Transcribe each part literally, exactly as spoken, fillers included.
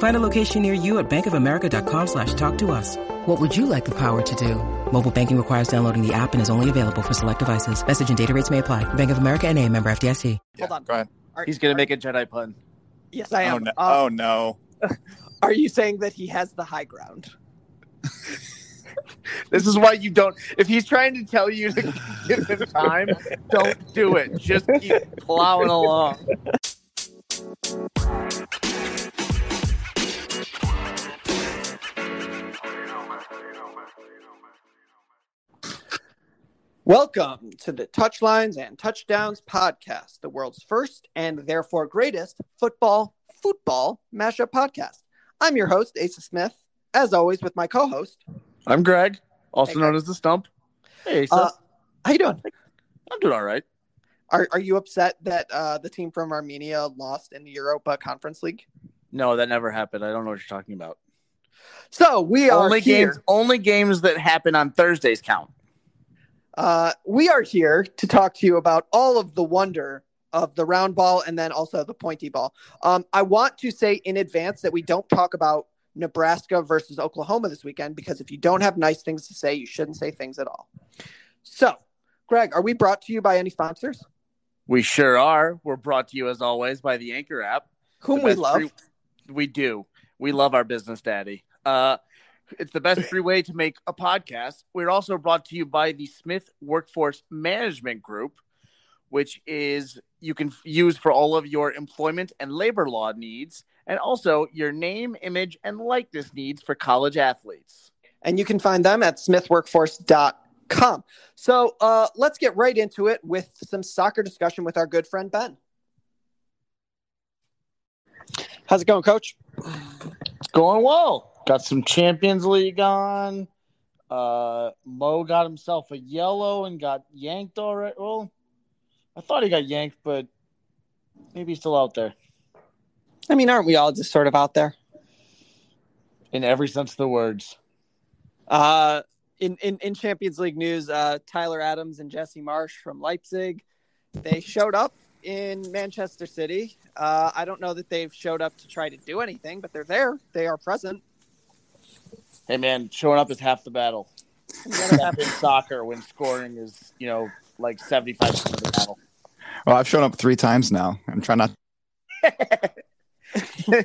Find a location near you at bankofamerica.com slash talk to us. What would you like the power to do? Mobile banking requires downloading the app and is only available for select devices. Message and data rates may apply. Bank of America N A, member F D I C. Yeah, hold on. Go ahead. Are, He's going to make a Jedi pun. Yes, I am. Oh, no. Oh, no. Are you saying that he has the high ground? This is why you don't. If he's trying to tell you to give him time, don't do it. Just keep plowing along. Welcome to the Touchlines and Touchdowns podcast, the world's first and therefore greatest football, football mashup podcast. I'm your host, Asa Smith, as always with my co-host. I'm Greg, also hey, known Greg. as The Stump. Hey, Asa. Uh, how you doing? I'm doing all right. Are Are you upset that uh, the team from Armenia lost in the Europa Conference League? No, that never happened. I don't know what you're talking about. So we are only here. Games, only games that happen on Thursdays count. Uh, we are here to talk to you about all of the wonder of the round ball and then also the pointy ball. Um, I want to say in advance that we don't talk about Nebraska versus Oklahoma this weekend because if you don't have nice things to say, you shouldn't say things at all. So, Greg, are we brought to you by any sponsors? We sure are. We're brought to you, as always, by the Anchor app. Whom we love. Free- we do. We love our business daddy. Uh It's the best free way to make a podcast. We're also brought to you by the Smith Workforce Management Group, which is you can use for all of your employment and labor law needs, and also your name, image, and likeness needs for college athletes. And you can find them at smith workforce dot com. So uh, let's get right into it with some soccer discussion with our good friend Ben. How's it going, Coach? It's going well. Got some Champions League on. Uh, Mo got himself a yellow and got yanked already. Well, I thought he got yanked, but maybe he's still out there. I mean, aren't we all just sort of out there? In every sense of the words. Uh, in, in, in Champions League news, uh, Tyler Adams and Jesse Marsh from Leipzig, they showed up in Manchester City. Uh, I don't know that they've showed up to try to do anything, but they're there. They are present. Hey, man, showing up is half the battle. Half in soccer when scoring is, you know, like seventy-five percent of the battle. Well, I've shown up three times now. I'm trying not to.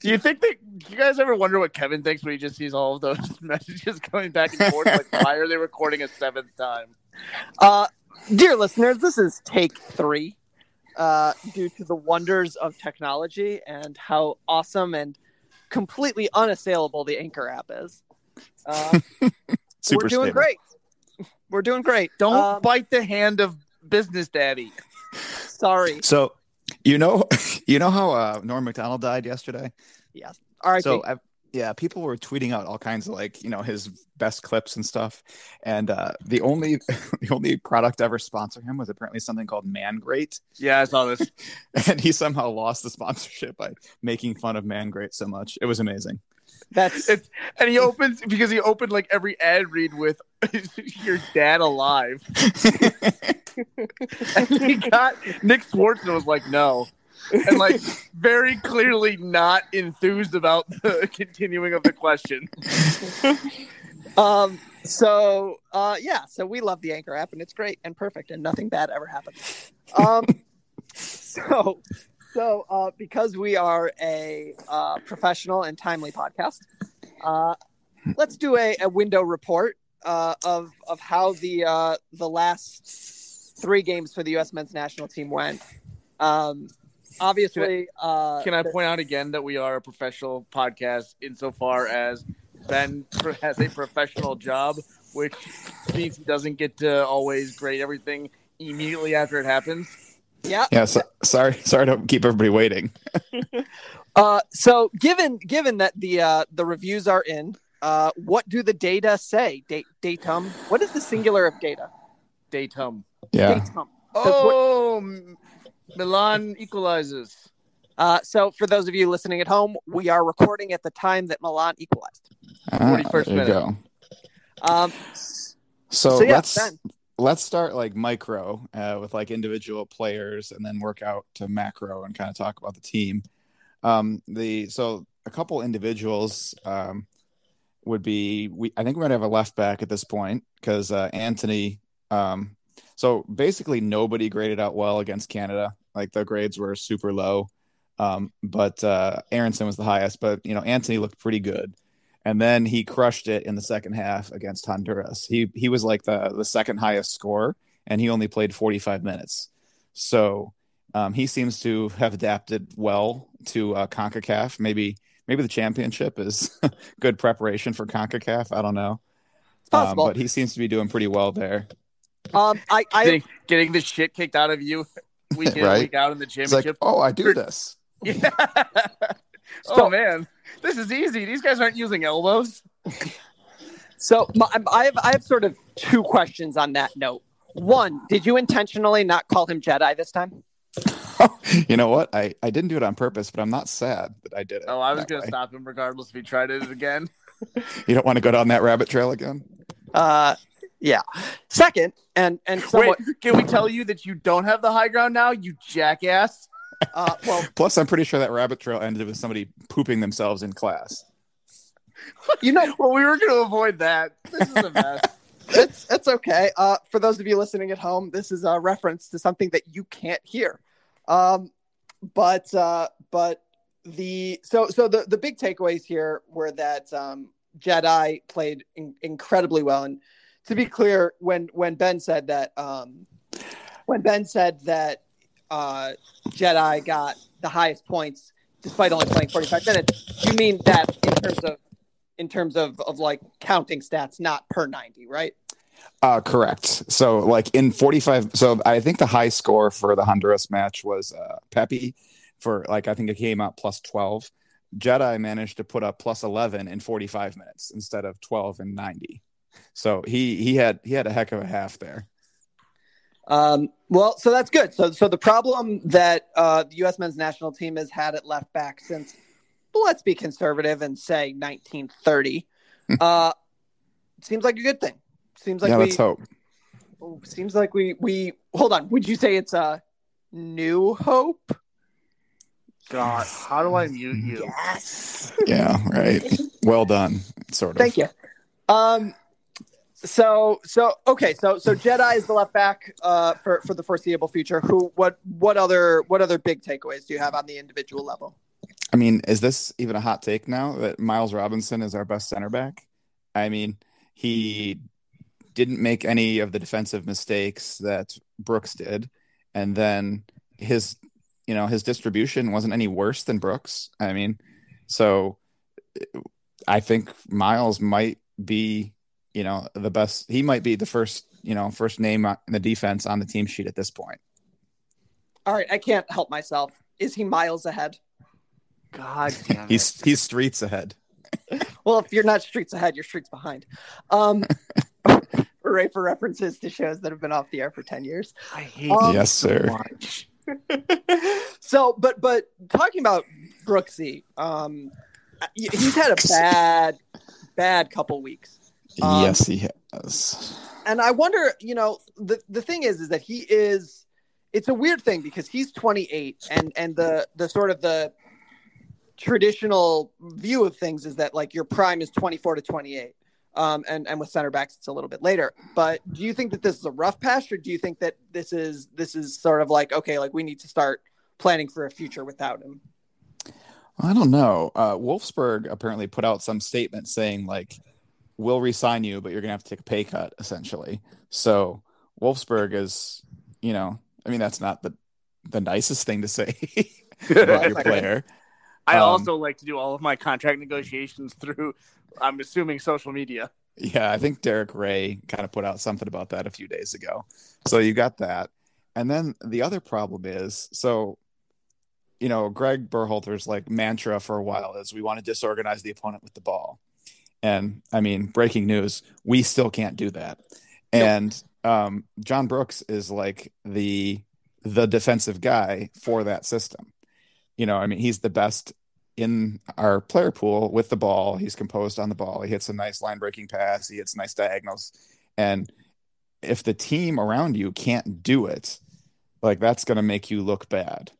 Do you think that – do you guys ever wonder what Kevin thinks when he just sees all of those messages coming back and forth? Like, why are they recording a seventh time? Uh, dear listeners, this is take three uh, due to the wonders of technology and how awesome and – completely unassailable the Anchor app is. Uh, Super we're doing stable. great. We're doing great. Don't um, bite the hand of business daddy. Sorry. So you know, you know how uh, Norm Macdonald died yesterday. Yes. All right. So I've, yeah, people were tweeting out all kinds of like you know his best clips and stuff, and uh, the only the only product to ever sponsor him was apparently something called Mangrate. Yeah, I saw this. And he somehow lost the sponsorship by making fun of Mangrate so much. It was amazing. That's it's, and he opens because he opened like every ad read with "Your dad alive." And he got Nick Swartz and was like, no. And, like, very clearly not enthused about the continuing of the question. um. So, uh, yeah. So we love the Anchor app, and it's great and perfect, and nothing bad ever happens. Um. So, so uh, because we are a uh, professional and timely podcast, uh, let's do a, a window report uh, of of how the uh, the last three games for the U S men's national team went. Um. Obviously, uh, can I point out again that we are a professional podcast insofar as Ben has a professional job, which means he doesn't get to always grade everything immediately after it happens. Yeah. Yeah. So, sorry, sorry to keep everybody waiting. uh, so, given given that the uh, the reviews are in, uh, what do the data say? Da- datum. What is the singular of data? Datum. Yeah. Datum. Oh. So what- Milan equalizes. Uh, so, for those of you listening at home, we are recording at the time that Milan equalized. Ah, forty-first there you minute. Go. Um, so, so yeah, let's then. let's start like micro uh, with like individual players, and then work out to macro and kind of talk about the team. Um, the so a couple individuals um, would be we. I think we might have a left back at this point because uh, Anthony. Um, So basically nobody graded out well against Canada. Like the grades were super low. Um, but uh, Aaronson was the highest. But, you know, Anthony looked pretty good. And then he crushed it in the second half against Honduras. He he was like the, the second highest scorer, and he only played forty-five minutes. So um, he seems to have adapted well to uh, Concacaf. Maybe maybe the championship is good preparation for Concacaf. I don't know. It's possible. Um, but he seems to be doing pretty well there. Um, I, I getting, getting the shit kicked out of you week in, right? Week out in the championship. Like, oh, I do this. Yeah. So, oh man, this is easy. These guys aren't using elbows. So my, I have, I have sort of two questions on that note. One, did you intentionally not call him Jedi this time? You know what? I, I didn't do it on purpose, but I'm not sad that I did it. Oh, I was going to stop him regardless if he tried it again. You don't want to go down that rabbit trail again? Uh, Yeah. Second, and and somewhat... Wait, can we tell you that you don't have the high ground now, you jackass? Uh, well, plus, I'm pretty sure that rabbit trail ended with somebody pooping themselves in class. You know, well, we were going to avoid that. This is a mess. It's it's okay. Uh, for those of you listening at home, this is a reference to something that you can't hear. Um, but uh, but the so so the the big takeaways here were that um, Jedi played in, incredibly well. And to be clear, when, when Ben said that, um, when Ben said that uh, Jedi got the highest points despite only playing forty-five minutes, you mean that in terms of in terms of, of like counting stats, not per ninety, right? Uh, correct. So like in forty-five, so I think the high score for the Honduras match was uh, Pepe for like I think it came out plus twelve. Jedi managed to put up plus eleven in forty-five minutes instead of twelve and ninety. So he he had he had a heck of a half there. Um, well, so that's good. So so the problem that uh, the U S men's national team has had at left back since, well, let's be conservative and say nineteen thirty, uh, seems like a good thing. Seems like yeah, we, let's hope. Oh, seems like we we hold on. Would you say it's a new hope? God, how do I mute you? Yes. Yeah. Right. Well done. Sort of. Thank you. Um. So so okay so so Jedi is the left back uh for, for the foreseeable future. Who what what other what other big takeaways do you have on the individual level? I mean, is this even a hot take now that Miles Robinson is our best center back? I mean, he didn't make any of the defensive mistakes that Brooks did, and then his you know his distribution wasn't any worse than Brooks. I mean, so I think Miles might be. You know, the best, he might be the first, you know, first name in the defense on the team sheet at this point. All right. I can't help myself. Is he miles ahead? God damn it. He's, he's streets ahead. Well, if you're not streets ahead, you're streets behind. Um, hooray for references to shows that have been off the air for ten years. I hate um, yes, sir. So much. So, but, but talking about Brooksy, um, he's had a bad, bad couple weeks. Um, yes, he has. And I wonder, you know, the, the thing is, is that he is, it's a weird thing because he's twenty-eight and, and the, the sort of the traditional view of things is that like your prime is twenty-four to twenty-eight. Um, and, and with center backs, it's a little bit later, but do you think that this is a rough patch or do you think that this is, this is sort of like, okay, like we need to start planning for a future without him? I don't know. Uh, Wolfsburg apparently put out some statement saying like, we'll re-sign you, but you're going to have to take a pay cut essentially. So Wolfsburg is, you know, I mean, that's not the, the nicest thing to say about your player. I um, also like to do all of my contract negotiations through, I'm assuming, social media. Yeah. I think Derek Ray kind of put out something about that a few days ago. So you got that. And then the other problem is, so, you know, Greg Berhalter's like mantra for a while is we want to disorganize the opponent with the ball. And I mean, breaking news, we still can't do that. And nope. um, John Brooks is like the, the defensive guy for that system. You know, I mean, he's the best in our player pool with the ball. He's composed on the ball. He hits a nice line breaking pass. He hits nice diagonals. And if the team around you can't do it, like that's going to make you look bad.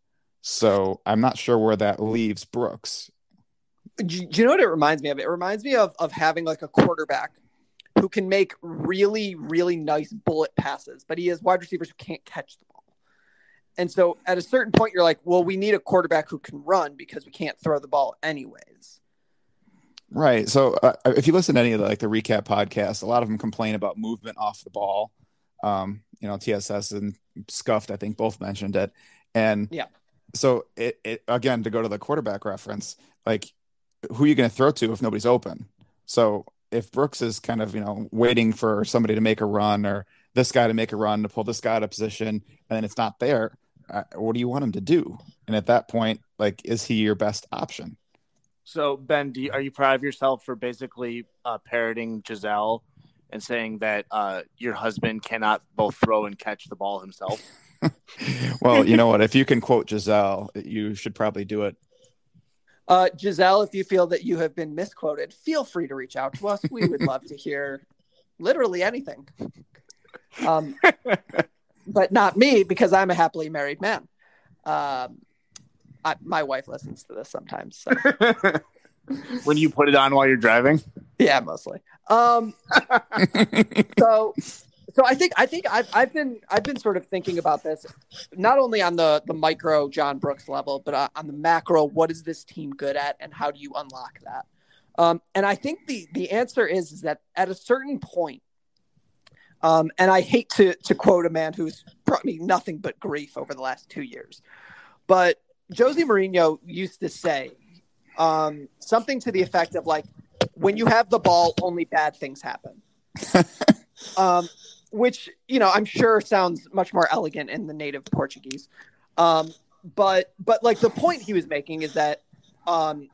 So I'm not sure where that leaves Brooks. Do you know what it reminds me of? It reminds me of, of having like a quarterback who can make really, really nice bullet passes, but he has wide receivers who can't catch the ball. And so at a certain point, you're like, well, we need a quarterback who can run because we can't throw the ball anyways. Right. So uh, if you listen to any of the, like the recap podcasts, a lot of them complain about movement off the ball. Um, you know, T S S and Scuffed, I think both mentioned it. And yeah, so it, it again, to go to the quarterback reference, like, who are you going to throw to if nobody's open? So if Brooks is kind of, you know, waiting for somebody to make a run or this guy to make a run to pull this guy out of position, and then it's not there, uh, what do you want him to do? And at that point, like, is he your best option? So Ben, do you, are you proud of yourself for basically uh, parroting Giselle and saying that uh, your husband cannot both throw and catch the ball himself? Well, you know what, if you can quote Giselle, you should probably do it. Uh, Giselle, if you feel that you have been misquoted, feel free to reach out to us. We would love to hear literally anything. Um, but not me, because I'm a happily married man. Um, I, my wife listens to this sometimes. So. When you put it on while you're driving? Yeah, mostly. Um, so, so I think I think I've I've been I've been sort of thinking about this, not only on the the micro John Brooks level, but on the macro. What is this team good at, and how do you unlock that? Um, and I think the the answer is, is that at a certain point, um, and I hate to to quote a man who's brought me nothing but grief over the last two years, but Jose Mourinho used to say um, something to the effect of like, when you have the ball, only bad things happen. um, Which, you know, I'm sure sounds much more elegant in the native Portuguese. Um, but, but like the point he was making is that um,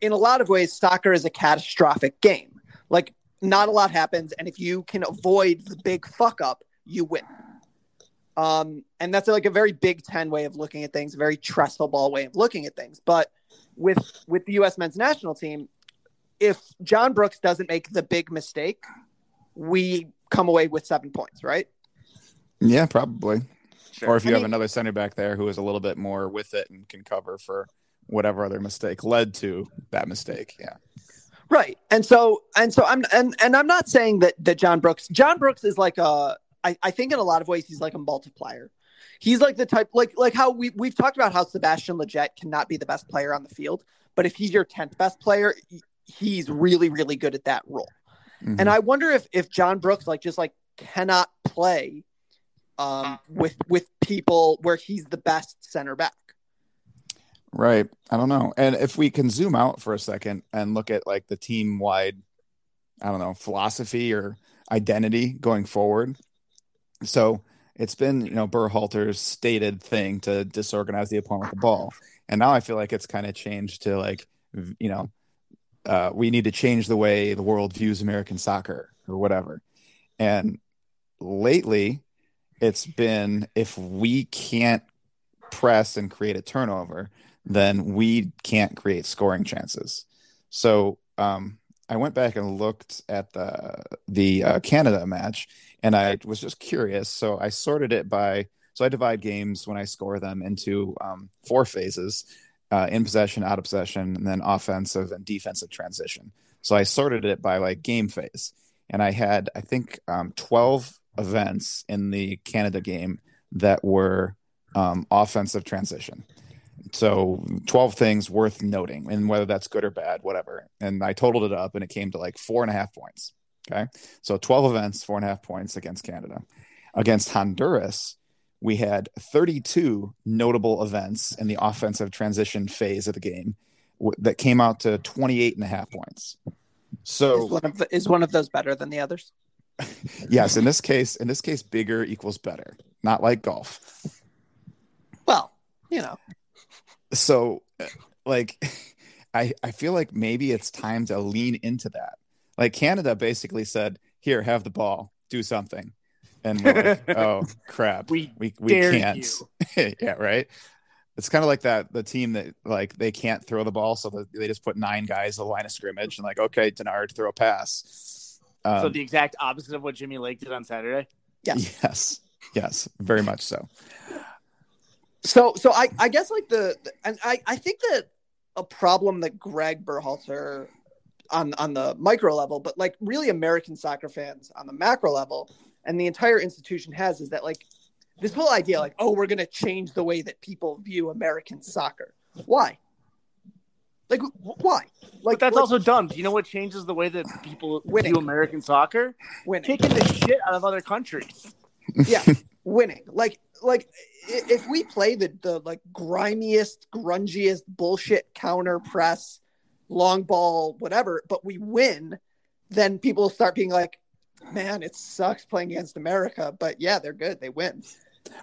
in a lot of ways, soccer is a catastrophic game. Like, not a lot happens. And if you can avoid the big fuck up, you win. Um, and that's like a very Big Ten way of looking at things, a very trestle ball way of looking at things. But with, with the U S men's national team, if John Brooks doesn't make the big mistake, we come away with seven points, right? Yeah, probably. Sure. Or if you I have mean, another center back there who is a little bit more with it and can cover for whatever other mistake led to that mistake. Yeah. Right. And so, and so I'm, and, and I'm not saying that, that John Brooks, John Brooks is like a, I, I think in a lot of ways, he's like a multiplier. He's like the type, like, like how we, we've talked about how Sebastian Lletget cannot be the best player on the field, but if he's your tenth best player, he's really, really good at that role. And I wonder if, if John Brooks like just like cannot play um, with with people where he's the best center back. Right. I don't know. And if we can zoom out for a second and look at like the team wide, I don't know, philosophy or identity going forward. So it's been, you know, Berhalter's stated thing to disorganize the opponent with the ball. And now I feel like it's kind of changed to like, you know, Uh, we need to change the way the world views American soccer or whatever. And lately it's been, if we can't press and create a turnover, then we can't create scoring chances. So um, I went back and looked at the the uh, Canada match, and I was just curious. So I sorted it by – so I divide games when I score them into um, four phases, uh, in possession, out of possession, and then offensive and defensive transition. So I sorted it by, like, game phase. And I had, I think, um, twelve events in the Canada game that were um, offensive transition. So twelve things worth noting, and whether that's good or bad, whatever. And I totaled it up, and it came to like four and a half points. Okay. So twelve events, four and a half points against Canada. Against Honduras, we had thirty-two notable events in the offensive transition phase of the game w- that came out to twenty-eight and a half points. So is one of, the, is one of those better than the others? Yes. In this case, in this case, bigger equals better. Not like golf. Well, you know. So, like, I I feel like maybe it's time to lean into that. Like, Canada basically said, here, have the ball, do something. And we're like, oh, crap. We we, we dare can't. You. Yeah, right? It's kind of like that, the team that, like, they can't throw the ball, so they just put nine guys at the line of scrimmage and, like, okay, Denard, throw a pass. Um, so the exact opposite of what Jimmy Lake did on Saturday? Yeah. Yes. Yes, very much so. So, so I, I guess like the, the and I, I think that a problem that Greg Berhalter on on the micro level, but like really American soccer fans on the macro level and the entire institution has is that like this whole idea like, oh, we're going to change the way that people view American soccer. Why? Like, why? Like, but that's also dumb. Do you know what changes the way that people winning. view American soccer? Winning. Kicking the shit out of other countries. Yeah. Winning. Like, like if we play the, the like grimiest, grungiest bullshit counter press, long ball, whatever, but we win, then people start being like, man, it sucks playing against America, but yeah, they're good. They win.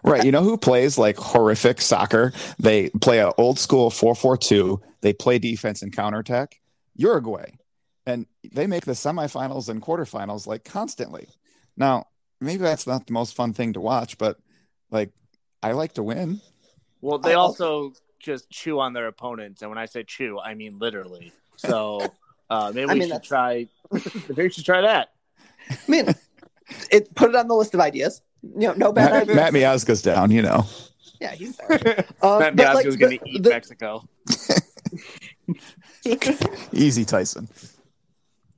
Right. You know who plays like horrific soccer? They play an old school four four two. They play defense and counterattack. Uruguay. And they make the semifinals and quarterfinals like constantly. Now, maybe that's not the most fun thing to watch, but like I like to win. Well, they also just chew on their opponents, and when I say chew, I mean literally. So uh, maybe we I mean, should that's... try. Maybe we should try that. I mean, it put it on the list of ideas. You know, no bad Matt, ideas. Matt Miazga's down, you know. Yeah, he's there. um, Matt Miazga's like, going to eat the... Mexico. Easy, Tyson.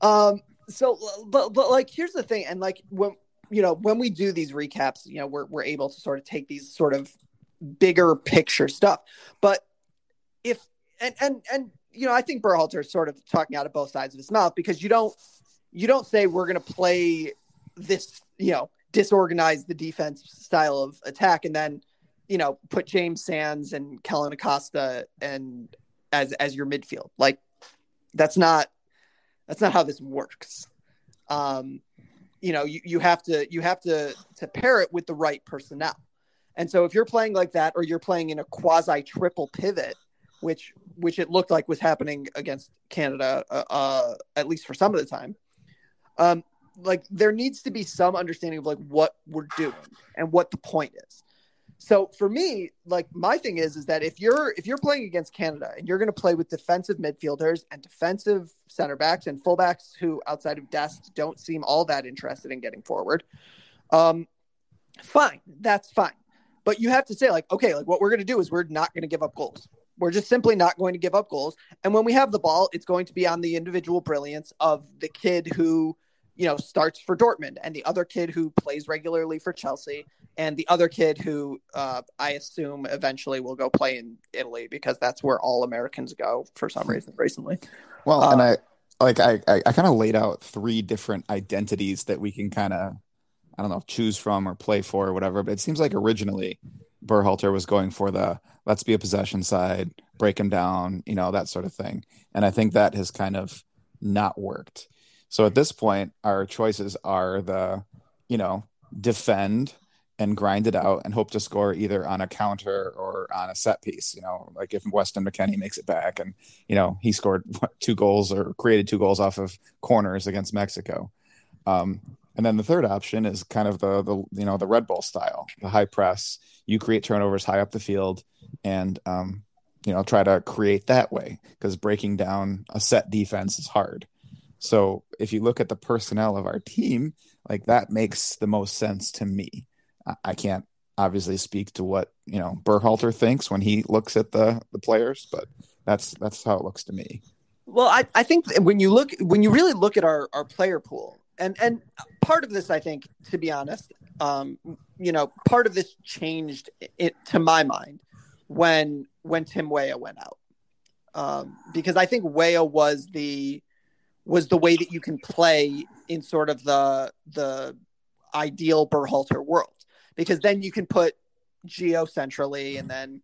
Um. So, but but like, here's the thing, and like when. You know, when we do these recaps, you know, we're we're able to sort of take these sort of bigger picture stuff. But if and and and you know, I think Berhalter is sort of talking out of both sides of his mouth because you don't you don't say we're going to play this, you know, disorganized the defense style of attack and then, you know, put James Sands and Kellen Acosta and as as your midfield. Like that's not that's not how this works. Um You know, you, you have to you have to, to pair it with the right personnel. And so if you're playing like that or you're playing in a quasi triple pivot, which which it looked like was happening against Canada, uh, uh, at least for some of the time, um, like there needs to be some understanding of like what we're doing and what the point is. So for me, like my thing is, is that if you're if you're playing against Canada and you're going to play with defensive midfielders and defensive center backs and fullbacks who outside of Dest don't seem all that interested in getting forward, um, fine, that's fine. But you have to say like, okay, like what we're going to do is we're not going to give up goals. We're just simply not going to give up goals. And when we have the ball, it's going to be on the individual brilliance of the kid who, you know, starts for Dortmund and the other kid who plays regularly for Chelsea and the other kid who uh, I assume eventually will go play in Italy because that's where all Americans go for some reason recently. Well, um, and I like I I, I kind of laid out three different identities that we can kind of, I don't know, choose from or play for or whatever. But it seems like originally Berhalter was going for the let's be a possession side, break them down, you know, that sort of thing. And I think that has kind of not worked. So at this point, our choices are the, you know, defend and grind it out and hope to score either on a counter or on a set piece. You know, like if Weston McKennie makes it back and, you know, he scored two goals or created two goals off of corners against Mexico. Um, and then the third option is kind of the, the, you know, the Red Bull style, the high press. You create turnovers high up the field and, um, you know, try to create that way because breaking down a set defense is hard. So if you look at the personnel of our team, like that makes the most sense to me. I, I can't obviously speak to what, you know, Berhalter thinks when he looks at the, the players, but that's, that's how it looks to me. Well, I, I think when you look, when you really look at our, our player pool, and, and part of this, I think, to be honest, um, you know, part of this changed it to my mind when, when Tim Weah went out, um, because I think Weah was the, was the way that you can play in sort of the, the ideal Berhalter world, because then you can put Gio centrally, and then,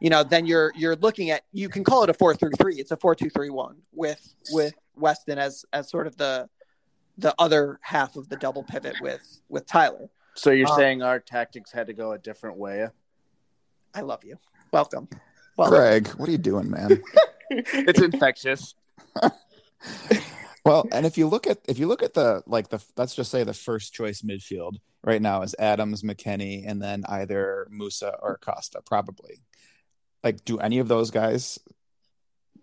you know, then you're, you're looking at, you can call it a four through three. It's a four, two, three, one with, with Weston as, as sort of the, the other half of the double pivot with, with Tyler. So you're um, saying our tactics had to go a different way. I love you. Welcome. Welcome. Greg, what are you doing, man? It's infectious. Well, and if you look at, if you look at the, like the, let's just say the first choice midfield right now is Adams, McKennie, and then either Musa or Costa, probably. Like, do any of those guys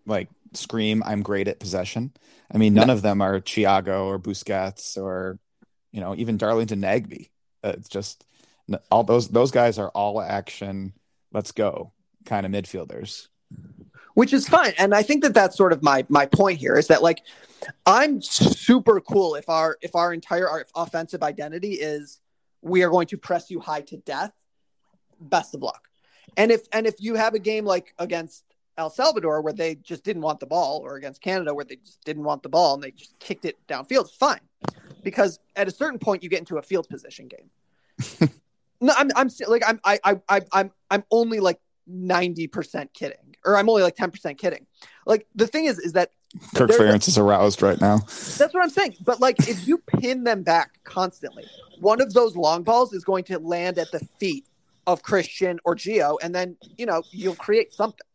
like scream, I'm great at possession? I mean, none no. of them are Thiago or Busquets or, you know, even Darlington Nagbe. Uh, it's just all those, those guys are all action, let's go kind of midfielders. Which is fine. And I think that that's sort of my, my point here is that, like, I'm super cool if our, if our entire our offensive identity is we are going to press you high to death, best of luck. And if, and if you have a game like against El Salvador where they just didn't want the ball, or against Canada where they just didn't want the ball and they just kicked it downfield, fine. Because at a certain point you get into a field position game. No, I'm, I'm like, I'm, I, I, I, I'm, I'm only like ninety percent kidding, or I'm only like ten percent kidding. Like the thing is, is that Kirk Ferentz is aroused right now. That's what I'm saying. But like, if you pin them back constantly, one of those long balls is going to land at the feet of Christian or Gio, and then, you know, you'll create something.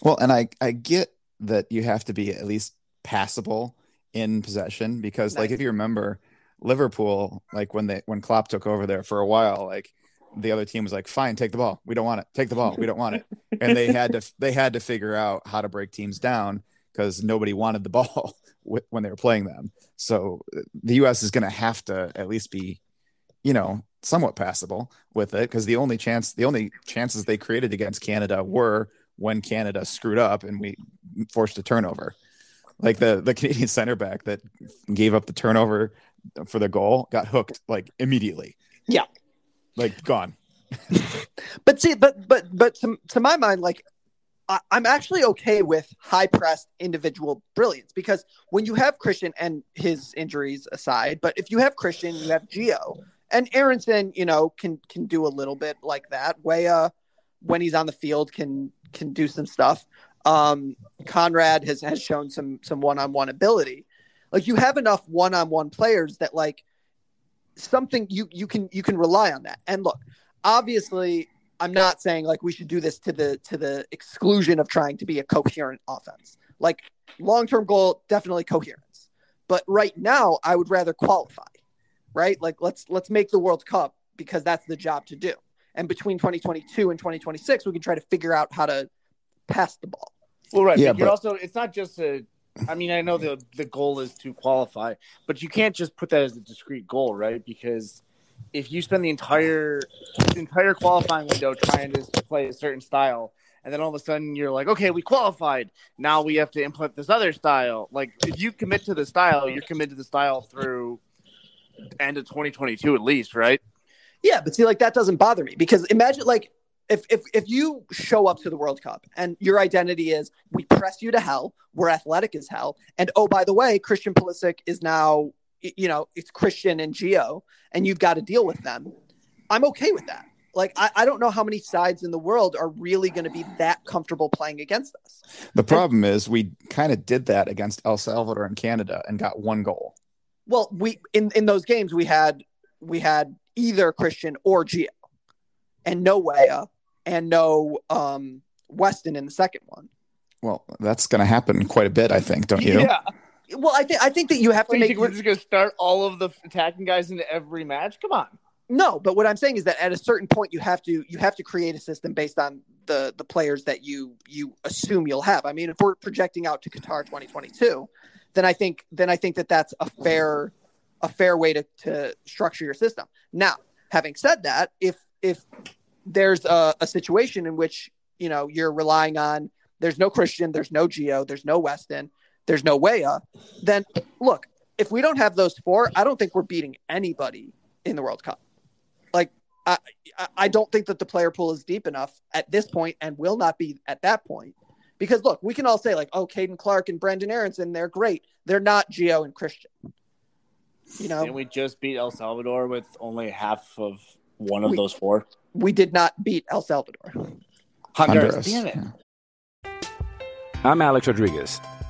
Well, and I, I get that you have to be at least passable in possession, because nice. Like, if you remember Liverpool, like when they, when Klopp took over there for a while, like the other team was like, fine, take the ball. We don't want it. Take the ball. We don't want it. And they had to, they had to figure out how to break teams down because nobody wanted the ball when they were playing them. So the U S is going to have to at least be, you know, somewhat passable with it, because the only chance, the only chances they created against Canada were when Canada screwed up and we forced a turnover. Like the, the Canadian center back that gave up the turnover for the goal got hooked like immediately. Yeah. Like gone. But see, but, but, but to, to my mind, like I, I'm actually okay with high pressed individual brilliance, because when you have Christian, and his injuries aside, but if you have Christian, you have Gio, and Aaronson, you know, can, can do a little bit like that. Weah, when he's on the field, can, can do some stuff. Um, Conrad has, has shown some, some one-on-one ability. Like you have enough one-on-one players that like, something you you can you can rely on that. And look, obviously I'm not saying like we should do this to the to the exclusion of trying to be a coherent offense. Like long-term goal, definitely coherence, but right now I would rather qualify, right? Like let's let's make the World Cup, because that's the job to do, and between twenty twenty-two and twenty twenty-six we can try to figure out how to pass the ball well, right? Yeah, but you're but- also it's not just a I mean, I know the the goal is to qualify, but you can't just put that as a discrete goal, right? Because if you spend the entire the entire qualifying window trying to play a certain style, and then all of a sudden you're like, okay, we qualified. Now we have to implement this other style. Like, if you commit to the style, you're committed to the style through end of twenty twenty-two at least, right? Yeah, but see, like, that doesn't bother me, because imagine, like, If if if you show up to the World Cup and your identity is we press you to hell, we're athletic as hell, and oh, by the way, Christian Pulisic is now, you know, it's Christian and Gio, and you've got to deal with them, I'm okay with that. Like, I, I don't know how many sides in the world are really going to be that comfortable playing against us. The problem and, is we kind of did that against El Salvador and Canada and got one goal. Well, we in, in those games we had we had either Christian or Gio, and no Weah. And no um, Weston in the second one. Well, that's going to happen quite a bit, I think, don't you? Yeah. Well, I think I think that you have so to you make. Think we're just going to start all of the attacking guys into every match. Come on. No, but what I'm saying is that at a certain point, you have to you have to create a system based on the the players that you you assume you'll have. I mean, if we're projecting out to Qatar twenty twenty-two, then I think then I think that that's a fair a fair way to, to structure your system. Now, having said that, if if there's a, a situation in which, you know, you're relying on, there's no Christian, there's no Gio, there's no Weston, there's no Weah, then look, if we don't have those four, I don't think we're beating anybody in the World Cup. Like, I, I don't think that the player pool is deep enough at this point and will not be at that point. Because, look, we can all say, like, oh, Caden Clark and Brendan Aaronson, they're great. They're not Gio and Christian. You know? Didn't we just beat El Salvador with only half of one of we, those four? We did not beat El Salvador. Honduras. Honduras. Damn it. I'm Alex Rodriguez.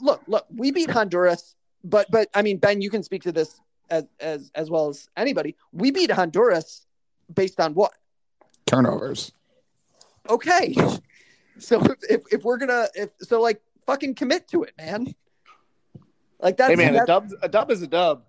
look, look, we beat Honduras, but, but I mean, Ben, you can speak to this as, as, as well as anybody. We beat Honduras based on what? Turnovers. Okay. So if if we're gonna if so like fucking commit to it, man. Like that's hey man, that's, a dub a dub is a dub.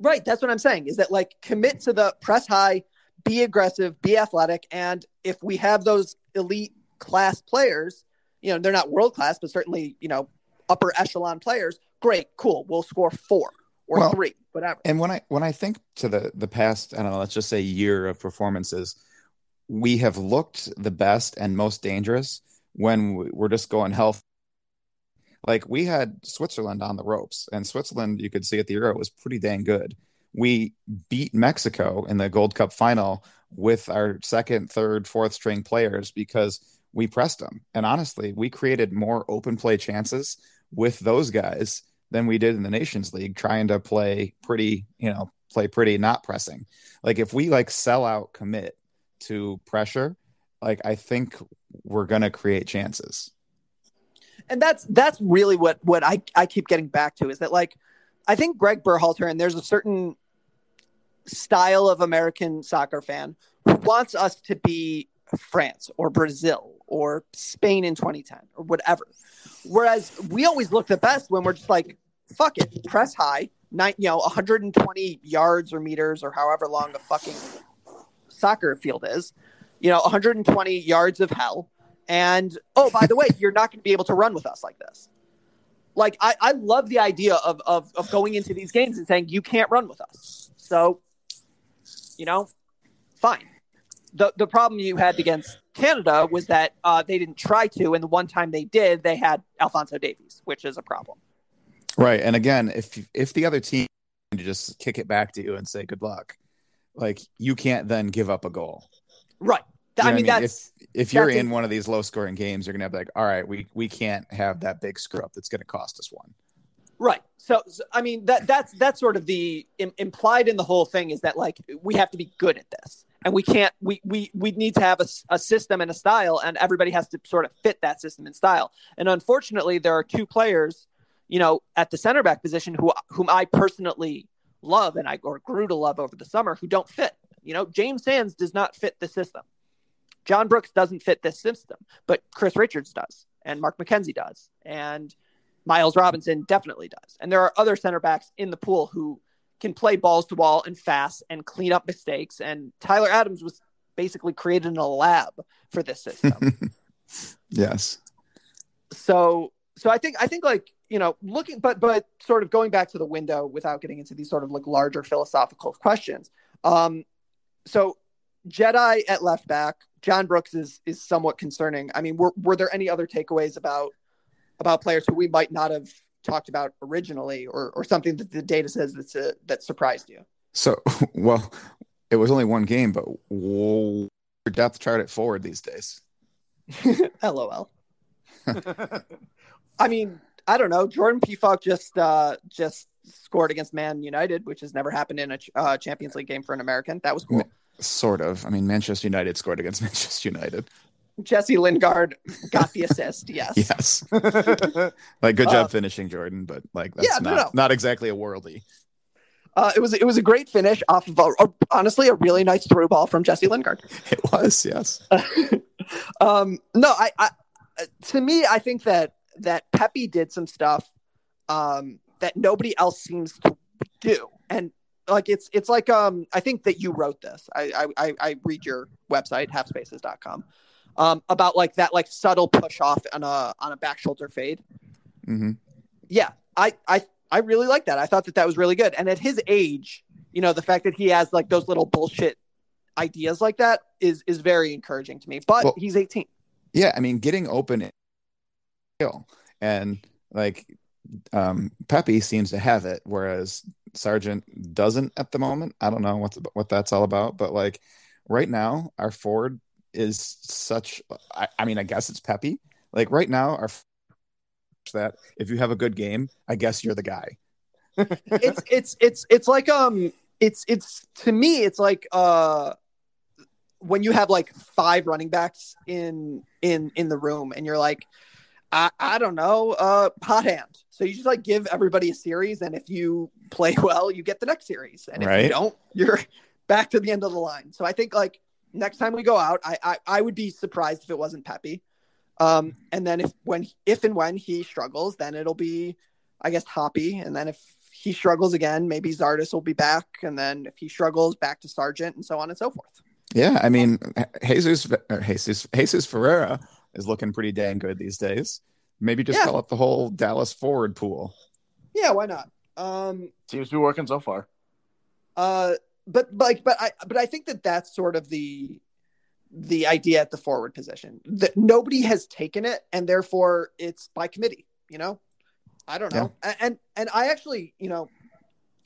Right. That's what I'm saying, is that like commit to the press high, be aggressive, be athletic, and if we have those elite class players, you know, they're not world class, but certainly, you know, upper echelon players, great, cool. We'll score four or well, three, whatever. And when I when I think to the the past, I don't know, let's just say year of performances, we have looked the best and most dangerous when we're just going health. Like we had Switzerland on the ropes, and Switzerland, you could see at the Euro, was pretty dang good. We beat Mexico in the Gold Cup final with our second, third, fourth string players because we pressed them. And honestly, we created more open play chances with those guys than we did in the Nations League, trying to play pretty, you know, play pretty, not pressing. Like if we like sell out, commit to pressure, like I think we're going to create chances. And that's that's really what what I, I keep getting back to, is that like I think Greg Berhalter, and there's a certain style of American soccer fan who wants us to be France or Brazil or Spain in twenty ten or whatever. Whereas we always look the best when we're just like, fuck it, press high, nine, you know, one hundred twenty yards or meters or however long the fucking soccer field is. You know, one hundred twenty yards of hell. And, oh, by the way, you're not going to be able to run with us like this. Like, I, I love the idea of, of of going into these games and saying, you can't run with us. So, you know, fine. The the problem you had against Canada was that uh, they didn't try to, and the one time they did, they had Alphonso Davies, which is a problem. Right, and again, if if the other team can just kick it back to you and say, good luck, like, you can't then give up a goal. Right. You know I mean, I mean? That's, if, if you're that's in one of these low scoring games, you're going to have like, all right, we, we can't have that big screw up. That's going to cost us one. Right. So, so, I mean, that, that's, that's sort of the im- implied in the whole thing, is that like, we have to be good at this, and we can't, we, we, we need to have a, a system and a style, and everybody has to sort of fit that system and style. And unfortunately there are two players, you know, at the center back position who, whom I personally love and I or grew to love over the summer, who don't fit. You know, James Sands does not fit the system. John Brooks doesn't fit this system, but Chris Richards does, and Mark McKenzie does, and Miles Robinson definitely does. And there are other center backs in the pool who can play balls to wall and fast and clean up mistakes. And Tyler Adams was basically created in a lab for this system. Yes. So, so I think I think like, you know, looking, but but sort of going back to the window without getting into these sort of like larger philosophical questions. Um, So Jedi at left back, John Brooks is is somewhat concerning. I mean, were were there any other takeaways about about players who we might not have talked about originally, or or something that the data says that's a, that surprised you? So, well, it was only one game, but whoa, your depth chart at forward these days. LOL. I mean, I don't know. Jordan Pifok just uh, just scored against Man United, which has never happened in a uh, Champions League game for an American. That was cool. Sort of. I mean, Manchester United scored against Manchester United. Jesse Lingard got the assist. Yes. Yes. Like, good job uh, finishing, Jordan, but like that's yeah, not, no, no. not exactly a worldie. Uh, it was it was a great finish off of a, a, honestly a really nice through ball from Jesse Lingard. It was, yes. um, no, I, I to me, I think that that Pepe did some stuff um, that nobody else seems to do, and like it's it's like um, I think that you wrote this. I I, I read your website half spaces dot com um, about like that like subtle push off on a on a back shoulder fade. Mm-hmm. Yeah, I I. I really like that. I thought that that was really good. And at his age, you know, the fact that he has like those little bullshit ideas like that is, is very encouraging to me, but well, he's eighteen. Yeah. I mean, getting open and like um, Pepe seems to have it, whereas Sargent doesn't at the moment. I don't know what's, what that's all about, but like right now our forward is such, I, I mean, I guess it's Pepe. Like right now our that if you have a good game, I guess you're the guy. it's it's it's it's like um it's it's to me it's like uh when you have like five running backs in in in the room and you're like I I don't know uh hot hand, so you just like give everybody a series, and if you play well you get the next series, and if right. you don't, you're back to the end of the line. So I think like next time we go out, I I, I would be surprised if it wasn't Pepe. Um, and then if when if and when he struggles, then it'll be, I guess, Hoppy. And then if he struggles again, maybe Zardes will be back. And then if he struggles, back to Sargent, and so on and so forth. Yeah, I mean, Jesus Jesus Jesus Ferreira is looking pretty dang good these days. Maybe just yeah. call up the whole Dallas forward pool. Yeah, why not? Um, Seems to be working so far. Uh, but like, but I but I think that that's sort of the. the idea at the forward position that nobody has taken it, and therefore it's by committee, you know, I don't know. Yeah. And, and I actually, you know,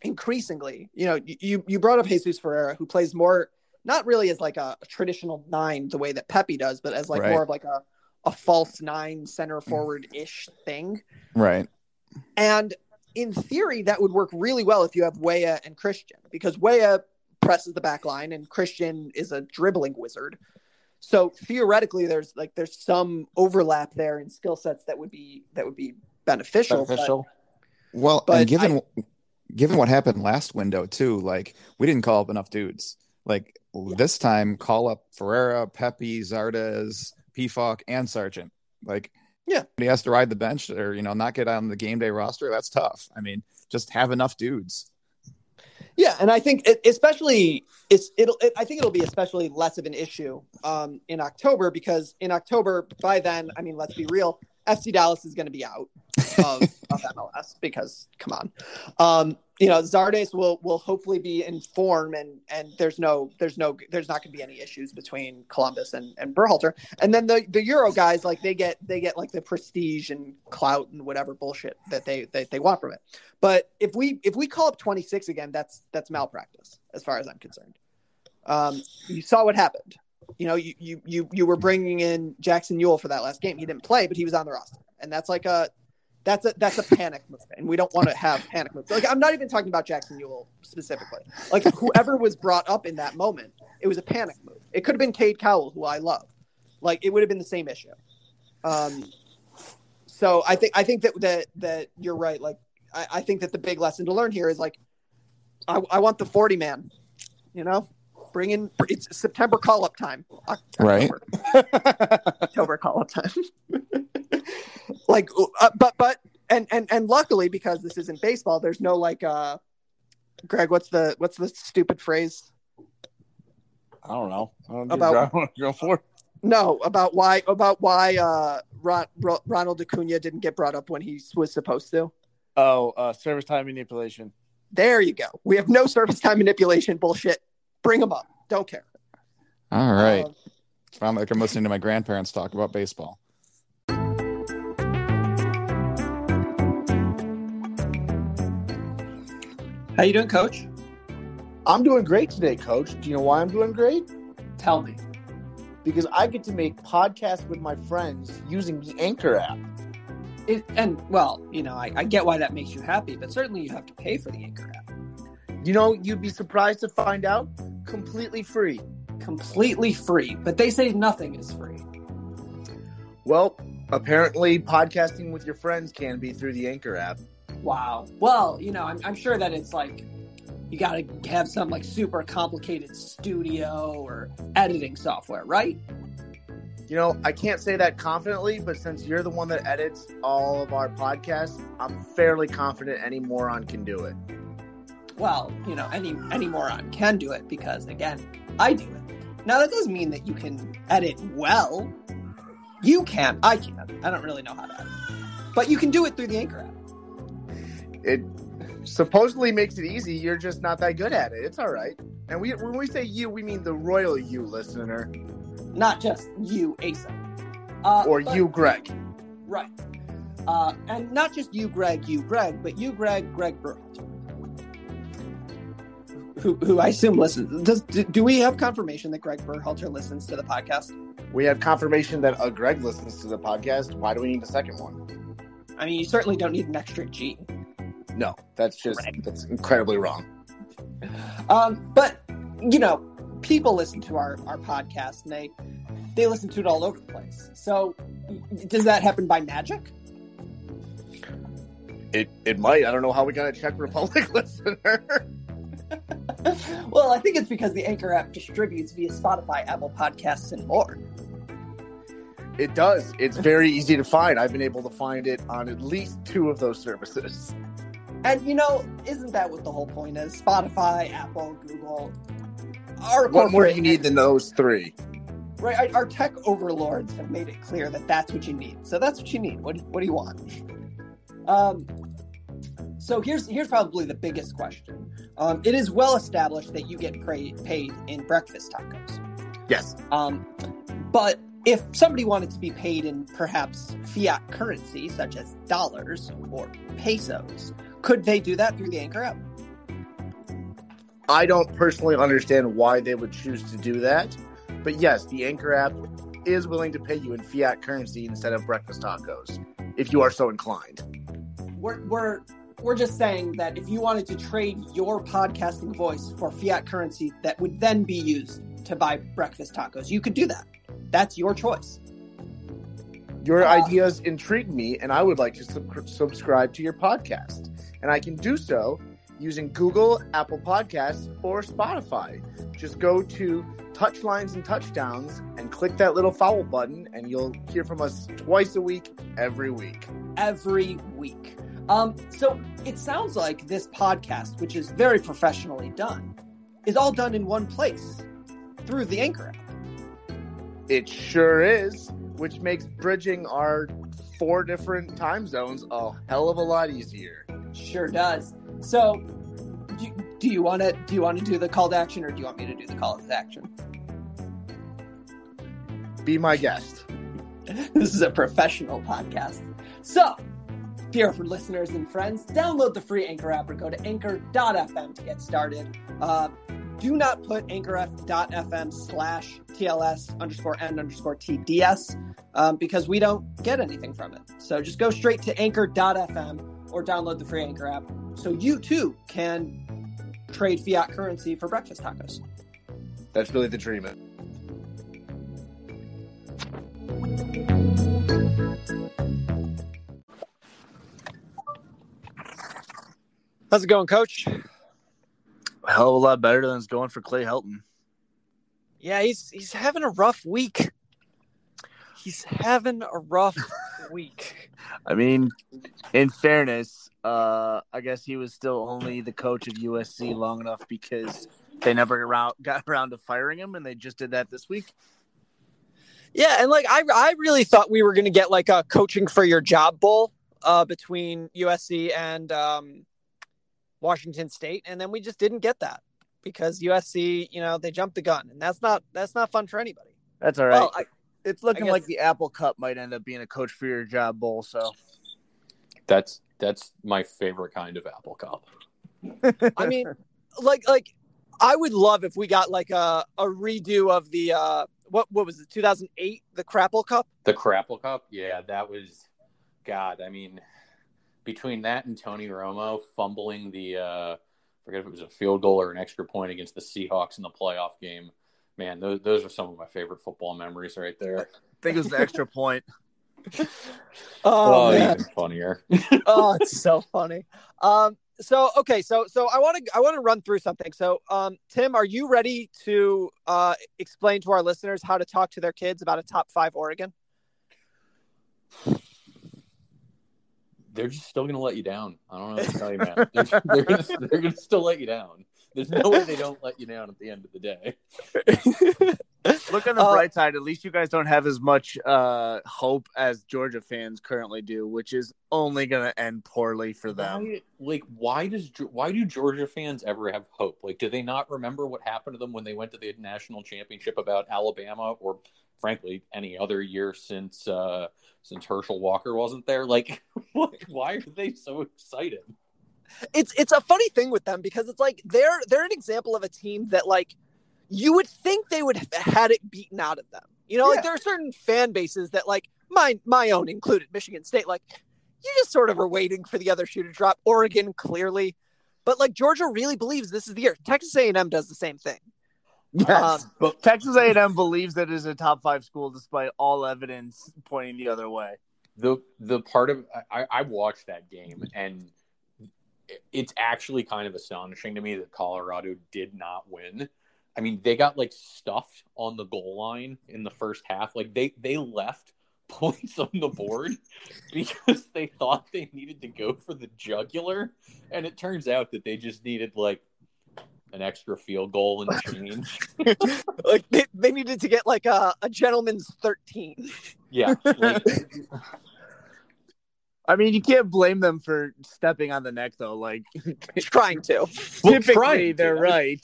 increasingly, you know, you, you brought up Jesus Ferreira, who plays more, not really as like a, a traditional nine, the way that Pepe does, but as like right. more of like a, a false nine center forward ish thing. Right. And in theory, that would work really well if you have Weah and Christian, because Weah presses the back line and Christian is a dribbling wizard. So theoretically there's like, there's some overlap there in skill sets that would be, that would be beneficial. beneficial. But, well, but and given, I, given what happened last window too, like we didn't call up enough dudes. Like yeah. this time call up Ferreira, Pepe, Zardes, P F O C, and Sargent. Like, yeah, he has to ride the bench or, you know, not get on the game day roster. That's tough. I mean, just have enough dudes. Yeah, and I think it, especially it's it'll. It, I think it'll be especially less of an issue um, in October, because in October by then, I mean, let's be real, F C Dallas is going to be out of, of M L S because come on, um, you know, Zardes will will hopefully be in form, and and there's no there's no there's not going to be any issues between Columbus and, and Berhalter, and then the, the Euro guys like they get they get like the prestige and clout and whatever bullshit that they that they want from it. But if we if we call up twenty-six again, that's that's malpractice as far as I'm concerned. Um, you saw what happened. You know, you, you you you were bringing in Jackson Ewell for that last game. He didn't play, but he was on the roster, and that's like a that's a that's a panic move, and we don't want to have panic moves. Like, I'm not even talking about Jackson Ewell specifically. Like, whoever was brought up in that moment, it was a panic move. It could have been Cade Cowell, who I love. Like, it would have been the same issue. Um, so I think I think that that that you're right. Like, I, I think that the big lesson to learn here is like, I, I want the forty man, you know. Bring in, it's September call up time. October. Right. October call up time. Like, uh, but, but, and, and, and luckily, because this isn't baseball, there's no like, uh, Greg, what's the, what's the stupid phrase? I don't know. I don't about, what you're going for. No, about why, about why, uh, Ron, Ron, Ronald Acuna didn't get brought up when he was supposed to. Oh, uh, service time manipulation. There you go. We have no service time manipulation bullshit. Bring them up. Don't care. All right. Um, it's found like I'm listening to my grandparents talk about baseball. How you doing, Coach? I'm doing great today, Coach. Do you know why I'm doing great? Tell me. Because I get to make podcasts with my friends using the Anchor app. It, and, well, you know, I, I get why that makes you happy, but certainly you have to pay for the Anchor app. You know, you'd be surprised to find out, completely free. Completely free. But they say nothing is free. Well, apparently podcasting with your friends can be through the Anchor app. Wow. Well, you know, I'm, I'm sure that it's like you got to have some like super complicated studio or editing software, right? You know, I can't say that confidently, but since you're the one that edits all of our podcasts, I'm fairly confident any moron can do it. Well, you know, any any moron can do it because, again, I do it. Now, that doesn't mean that you can edit well. You can. I can't. I don't really know how to edit. But you can do it through the Anchor app. It supposedly makes it easy. You're just not that good at it. It's all right. And we when we say you, we mean the royal you, listener. Not just you, Asa. Uh, or but, you, Greg. Right. Uh, and not just you, Greg, you, Greg, but you, Greg, Greg Berhalter. Who, who I assume listens. Does, do, do we have confirmation that Greg Berhalter listens to the podcast? We have confirmation that a Greg listens to the podcast. Why do we need a second one? I mean, you certainly don't need an extra G. No, that's just, Greg. That's incredibly wrong. Um, but, you know, people listen to our, our podcast and they, they listen to it all over the place. So does that happen by magic? It it might. I don't know how we got a Czech Republic listener. Well, I think it's because the Anchor app distributes via Spotify, Apple Podcasts, and more. It does. It's very easy to find. I've been able to find it on at least two of those services. And, you know, isn't that what the whole point is? Spotify, Apple, Google. Our what more do you need than those three? Right. Our tech overlords have made it clear that that's what you need. So that's what you need. What, what do you want? Um... So here's here's probably the biggest question. Um, it is well established that you get pay, paid in breakfast tacos. Yes. Um, but if somebody wanted to be paid in perhaps fiat currency, such as dollars or pesos, could they do that through the Anchor app? I don't personally understand why they would choose to do that. But yes, the Anchor app is willing to pay you in fiat currency instead of breakfast tacos, if you are so inclined. We're... we're We're just saying that if you wanted to trade your podcasting voice for fiat currency that would then be used to buy breakfast tacos, you could do that. That's your choice. Your uh, ideas intrigue me, and I would like to sub- subscribe to your podcast. And I can do so using Google, Apple Podcasts, or Spotify. Just go to Touchlines and Touchdowns and click that little follow button, and you'll hear from us twice a week, every week. Every week. Um, so it sounds like this podcast, which is very professionally done, is all done in one place through the Anchor app. It sure is, which makes bridging our four different time zones a hell of a lot easier. Sure does. So do you want to do you want to do the call to action, or do you want me to do the call to action? Be my guest. This is a professional podcast. So, dear listeners and friends, download the free Anchor app or go to anchor dot f m to get started. Uh, do not put anchor dot f m slash TLS underscore N underscore TDS um, because we don't get anything from it. So just go straight to anchor dot f m or download the free Anchor app so you too can trade fiat currency for breakfast tacos. That's really the dream. How's it going, Coach? A hell of a lot better than it's going for Clay Helton. Yeah, he's he's having a rough week. He's having a rough week. I mean, in fairness, uh, I guess he was still only the coach of U S C long enough because they never around, got around to firing him, and they just did that this week. Yeah, and like I, I really thought we were going to get like a coaching for your job bowl uh, between U S C and um, – Washington State, and then we just didn't get that because U S C, you know, they jumped the gun, and that's not that's not fun for anybody. That's all right. Well, I, it's looking guess, like the Apple Cup might end up being a coach for your job bowl. So that's that's my favorite kind of Apple Cup. I mean, like like I would love if we got like a, a redo of the uh, what what was it two thousand eight the Crapple Cup? The Crapple Cup, yeah, that was God. I mean. Between that and Tony Romo fumbling the, uh, I forget if it was a field goal or an extra point against the Seahawks in the playoff game, man, those those are some of my favorite football memories right there. I think it was the extra point. Oh, oh even funnier. Oh, it's so funny. Um, so okay, so so I want to I want to run through something. So, um, Tim, are you ready to uh, explain to our listeners how to talk to their kids about a top five Oregon? They're just still going to let you down. I don't know what to tell you, man. They're, they're going to still let you down. There's no way they don't let you down at the end of the day. Look on the uh, bright side. At least you guys don't have as much uh, hope as Georgia fans currently do, which is only going to end poorly for them. Why, like, why does why do Georgia fans ever have hope? Like, do they not remember what happened to them when they went to the national championship about Alabama or – frankly, any other year since uh, since Herschel Walker wasn't there? Like, why are they so excited? It's it's a funny thing with them because it's like they're they're an example of a team that, like, you would think they would have had it beaten out of them. You know, yeah. Like, there are certain fan bases that, like, my my own included, Michigan State, like, you just sort of are waiting for the other shoe to drop. Oregon, clearly. But, like, Georgia really believes this is the year. Texas A and M does the same thing. Yes, um, but Texas A and M believes that it is a top five school despite all evidence pointing the other way. The the part of I, I watched that game, and it's actually kind of astonishing to me that Colorado did not win. I mean, they got, like, stuffed on the goal line in the first half. Like, they they left points on the board because they thought they needed to go for the jugular, and it turns out that they just needed, like, an extra field goal and change. Like, they, they needed to get, like, a, a gentleman's thirteen. Yeah. Like, I mean, you can't blame them for stepping on the neck, though. Like, trying to. Well, typically, trying they're to. right.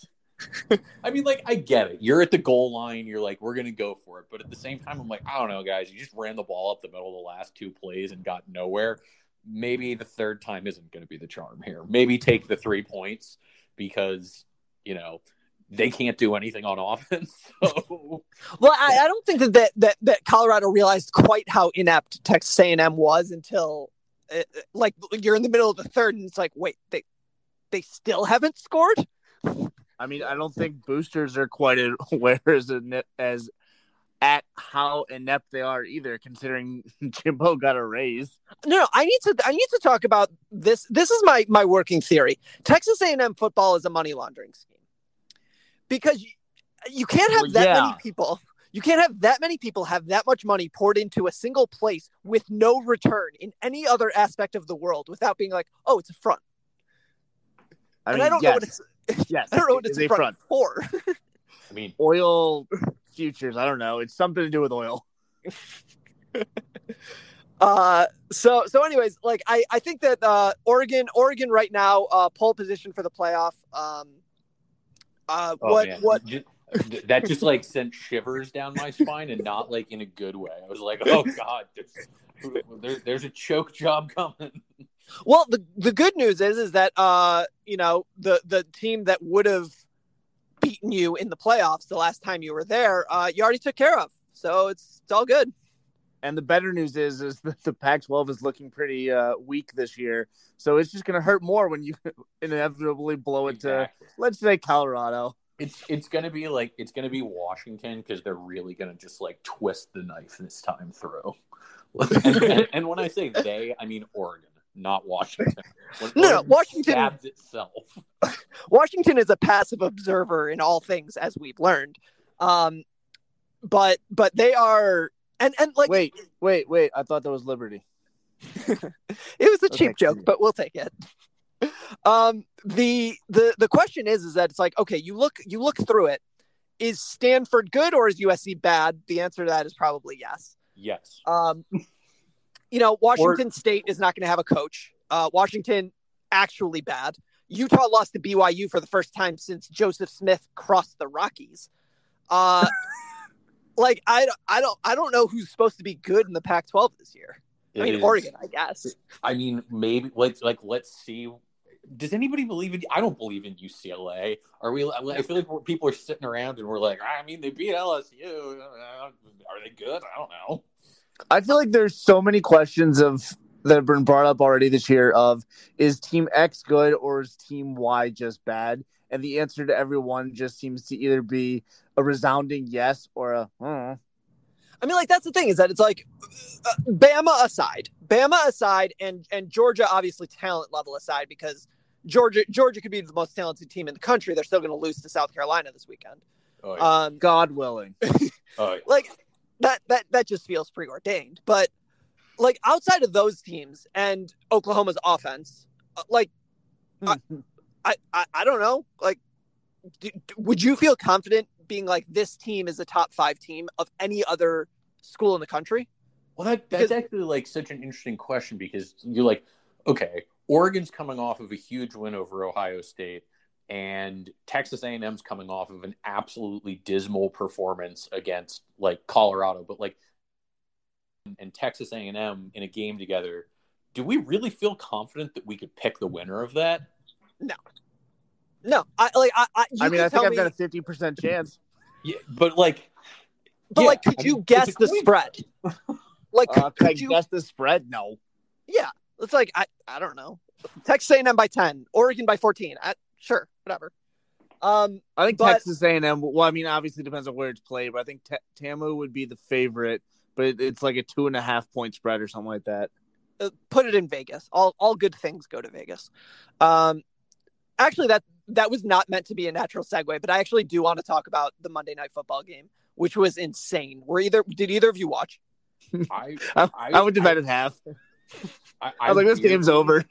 I mean, like, I get it. You're at the goal line. You're like, we're going to go for it. But at the same time, I'm like, I don't know, guys. You just ran the ball up the middle of the last two plays and got nowhere. Maybe the third time isn't going to be the charm here. Maybe take the three points because, you know, they can't do anything on offense. So. Well, I, I don't think that, that that that Colorado realized quite how inept Texas A and M was until, uh, like, you're in the middle of the third, and it's like, wait, they they still haven't scored? I mean, I don't think boosters are quite aware as as at how inept they are either, considering Jimbo got a raise. No, no, I need to I need to talk about this. This is my my working theory. Texas A and M football is a money laundering scheme. Because you, you can't have that yeah. many people. You can't have that many people have that much money poured into a single place with no return in any other aspect of the world without being like, oh, it's a front. I mean, and I don't yes. know what it's yes. I don't know what it's, it's a front, front. for. I mean, oil futures. I don't know. It's something to do with oil. uh so so anyways, like I, I think that uh Oregon Oregon right now uh pole position for the playoff. Um Uh, oh, what man. what just, that just like sent shivers down my spine, and not like in a good way. I was like, oh god, there's, there, there's a choke job coming. Well, the the good news is is that uh you know the the team that would have beaten you in the playoffs the last time you were there, uh you already took care of, so it's it's all good. And the better news is is that the Pac twelve is looking pretty uh, weak this year. So it's just going to hurt more when you inevitably blow it exactly. to, let's say, Colorado. It's it's going to be like it's going to be Washington, because they're really going to just like twist the knife this time through. and, and, and when I say they, I mean Oregon, not Washington. When no, Oregon Washington stabs itself. Washington is a passive observer in all things, as we've learned. Um, but but they are. And and like wait, wait, wait! I thought that was Liberty. It was a cheap okay, joke, but we'll take it. Um, the the the question is, is that it's like, okay, you look you look through it. Is Stanford good or is U S C bad? The answer to that is probably yes. Yes. Um, you know, Washington or- State is not going to have a coach. Uh, Washington actually bad. Utah lost to B Y U for the first time since Joseph Smith crossed the Rockies. Uh. Like, I, I don't I don't know who's supposed to be good in the Pac twelve this year. It I mean, is. Oregon, I guess. I mean, maybe let's like let's see. Does anybody believe in? I don't believe in U C L A. Are we? I feel like people are sitting around and we're like, I mean, they beat L S U. Are they good? I don't know. I feel like there's so many questions of that have been brought up already this year. Of is Team X good or is Team Y just bad? And the answer to everyone just seems to either be a resounding yes or a hmm. I mean, like, that's the thing is that it's like uh, Bama aside, Bama aside, and and Georgia, obviously talent level aside, because Georgia Georgia could be the most talented team in the country. They're still going to lose to South Carolina this weekend. Oh, yeah. um, God willing. oh, yeah. Like that, that, that just feels preordained. But like outside of those teams and Oklahoma's offense, like mm-hmm. I, I, I don't know. Like, do, would you feel confident being like, this team is a top five team of any other school in the country? Well, that, that's because, actually like such an interesting question, because you're like, okay, Oregon's coming off of a huge win over Ohio State, and Texas A and M's coming off of an absolutely dismal performance against like Colorado, but like, and Texas A and M in a game together, do we really feel confident that we could pick the winner of that? No. No, I like. I, I, you I mean, I think I've me, got a fifty percent chance. Yeah, but like, but yeah, like, could I you mean, guess the queen. spread? Like, could, uh, could I you guess the spread? No. Yeah, it's like I, I don't know. Texas A and M by ten, Oregon by fourteen. I, sure, whatever. Um, I think but, Texas A and M. Well, I mean, obviously it depends on where it's played, but I think te- T A M U would be the favorite. But it, it's like a two and a half point spread or something like that. Uh, put it in Vegas. All all good things go to Vegas. Um, actually, that. That was not meant to be a natural segue, but I actually do want to talk about the Monday Night Football game, which was insane. Were either did either of you watch? I I, I, I would divide it half. I, I, I was like, this weirdly, game's over.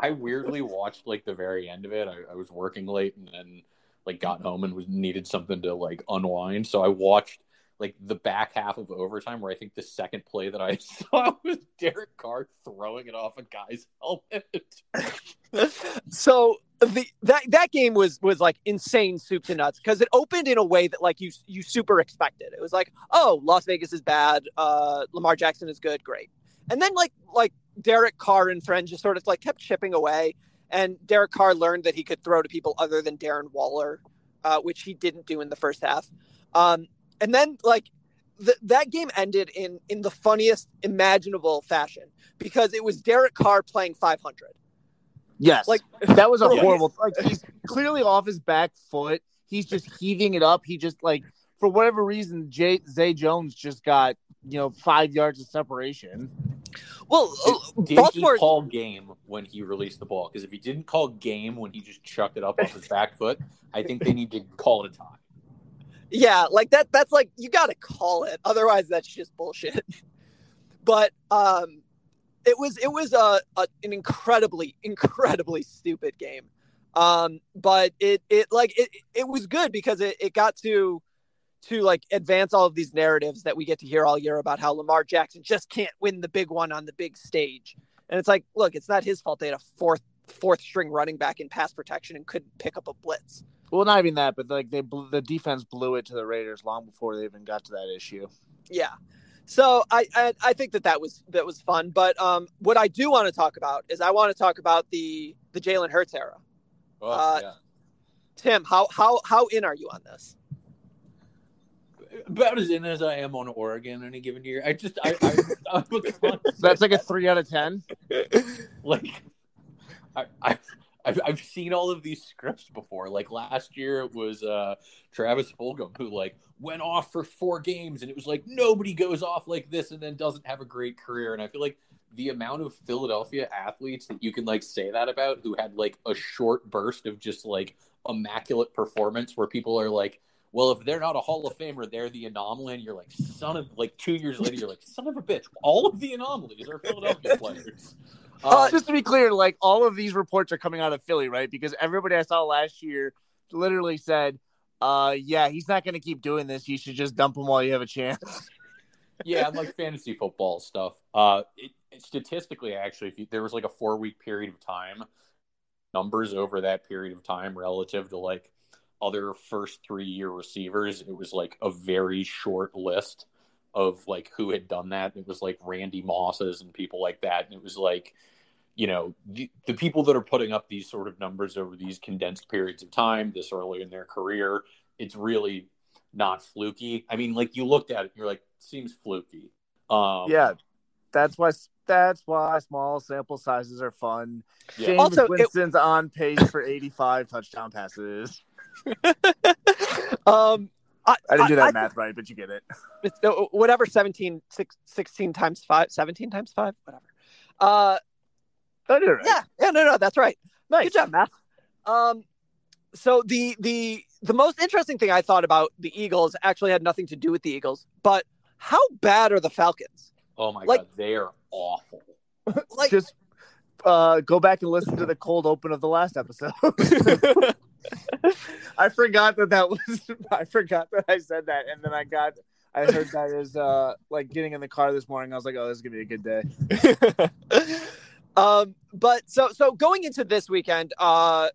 I weirdly watched like the very end of it. I, I was working late and then like got home and was needed something to like unwind. So I watched like the back half of overtime, where I think the second play that I saw was Derek Carr throwing it off a guy's helmet. So the that that game was was like insane, soup to nuts, because it opened in a way that like you you super expected. It was like, oh, Las Vegas is bad, uh, Lamar Jackson is good, great. And then like like Derek Carr and friends just sort of like kept chipping away, and Derek Carr learned that he could throw to people other than Darren Waller, uh, which he didn't do in the first half. Um, And then, like, th- that game ended in in the funniest imaginable fashion, because it was Derek Carr playing five hundred. Yes. Like, that was a horrible – like, he's clearly off his back foot. He's just heaving it up. He just, like, for whatever reason, Jay, Zay Jones just got, you know, five yards of separation. Well, did, did Baltimore... he call game when he released the ball? Because if he didn't call game when he just chucked it up off his back foot, I think they need to call it a tie. Yeah, like that. That's like, you got to call it. Otherwise, that's just bullshit. But um, it was it was a, a an incredibly, incredibly stupid game. Um, but it it like it, it was good because it, it got to to like advance all of these narratives that we get to hear all year about how Lamar Jackson just can't win the big one on the big stage. And it's like, look, it's not his fault. They had a fourth fourth string running back in pass protection and couldn't pick up a blitz. Well, not even that, but like they blew, the defense blew it to the Raiders long before they even got to that issue. Yeah, so I I, I think that that was that was fun. But um, what I do want to talk about is I want to talk about the the Jalen Hurts era. Oh, uh, yeah. Tim, how how how in are you on this? About as in as I am on Oregon any given year. I just I, I I'm that's that. Like a three out of ten. Like I. I I've, I've seen all of these scripts before. Like last year, it was uh, Travis Fulgham who like went off for four games, and it was like nobody goes off like this and then doesn't have a great career. And I feel like the amount of Philadelphia athletes that you can like say that about, who had like a short burst of just like immaculate performance, where people are like, well, if they're not a Hall of Famer, they're the anomaly. And you're like, son of like two years later, you're like, son of a bitch. All of the anomalies are Philadelphia players. Uh, just to be clear, like all of these reports are coming out of Philly, right? Because everybody I saw last year literally said, uh, yeah, he's not going to keep doing this. You should just dump him while you have a chance. Yeah, and like fantasy football stuff. Uh, it, statistically, actually, if you, there was like a four-week period of time, numbers over that period of time relative to like other first three-year receivers, it was like a very short list of like who had done that. It was like Randy Mosses and people like that. And it was like, you know, the, the people that are putting up these sort of numbers over these condensed periods of time this early in their career, it's really not fluky. I mean, like you looked at it, you're like, seems fluky. Um, yeah. That's why, that's why small sample sizes are fun. Yeah. James also, Winston's it... on pace for eighty-five touchdown passes. um, I, I didn't do that I, math I, right, but you get it. It's, whatever, seventeen, six, sixteen times five, seventeen times five, whatever. Uh, I did it right. Yeah, yeah, no, no, that's right. Nice. Good job, Matt. Um, so the the the most interesting thing I thought about the Eagles actually had nothing to do with the Eagles, but how bad are the Falcons? Oh my like, God, they are awful. Like, just uh, go back and listen to the cold open of the last episode. I forgot that that was. I forgot that I said that, and then I got. I heard that as uh, like getting in the car this morning. I was like, "Oh, this is gonna be a good day." Um, but so so going into this weekend, uh,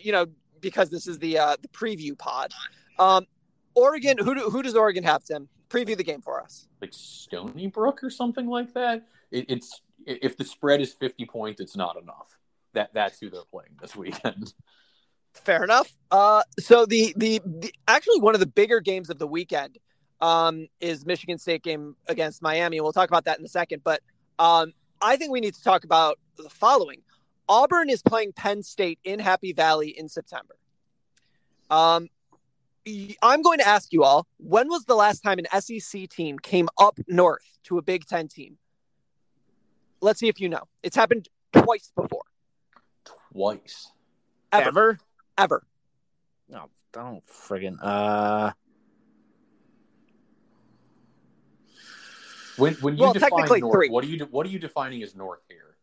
you know, because this is the uh, the preview pod. Um, Oregon, who do, who does Oregon have, Tim? Preview the game for us. Like Stony Brook or something like that. It, it's if the spread is fifty points, it's not enough. That that's who they're playing this weekend. Fair enough. Uh, so the, the the actually one of the bigger games of the weekend um, is Michigan State game against Miami. We'll talk about that in a second. But um, I think we need to talk about the following. Auburn is playing Penn State in Happy Valley in September. Um, I'm going to ask you all, when was the last time an S E C team came up north to a Big Ten team? Let's see if you know. It's happened twice before. Twice? Ever? Ever? Ever. No, don't friggin' uh when when you well, define north, three. what do you what are you defining as north here?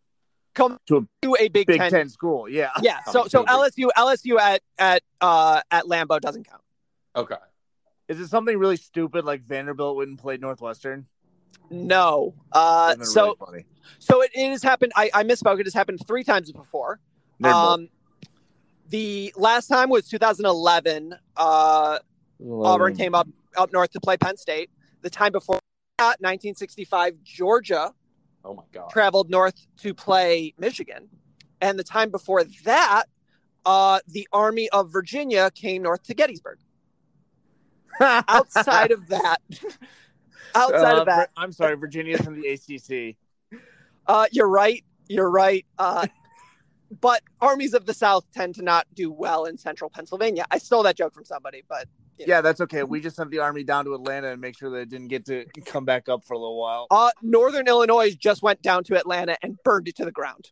Come to a, to a Big, Big Ten. Ten school, yeah. Yeah. So so L S U L S U at at uh at Lambeau doesn't count. Okay. Is it something really stupid like Vanderbilt wouldn't play Northwestern? No. Uh so really so it, it has happened I, I misspoke, it has happened three times before. Vanderbilt. Um The last time was two thousand eleven. Uh, Auburn came up up north to play Penn State. The time before that, nineteen sixty-five, Georgia oh my God. traveled north to play Michigan. And the time before that, uh, the Army of Virginia came north to Gettysburg. outside of that. outside uh, of that. I'm sorry, Virginia's in the A C C. Uh, you're right. You're right. Uh But armies of the South tend to not do well in central Pennsylvania. I stole that joke from somebody, but... You know. Yeah, that's okay. We just sent the army down to Atlanta and make sure that it didn't get to come back up for a little while. Uh, Northern Illinois just went down to Atlanta and burned it to the ground.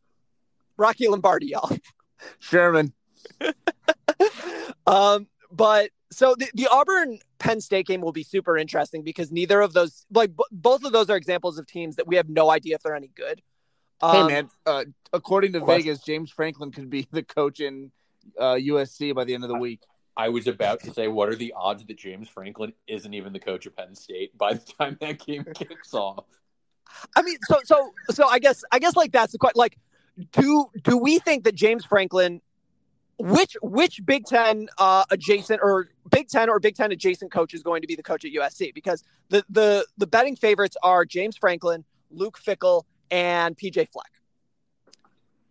Rocky Lombardi, y'all. Sherman. um, but, so the, the Auburn-Penn State game will be super interesting because neither of those... Like, b- both of those are examples of teams that we have no idea if they're any good. Hey, man, uh, according to Vegas, James Franklin could be the coach in uh, U S C by the end of the week. I was about to say, what are the odds that James Franklin isn't even the coach of Penn State by the time that game kicks off? I mean, so so so I guess I guess like that's the question. Like, do do we think that James Franklin, which which Big Ten uh, adjacent or Big Ten or Big Ten adjacent coach is going to be the coach at U S C? Because the the the betting favorites are James Franklin, Luke Fickell, and P J Fleck.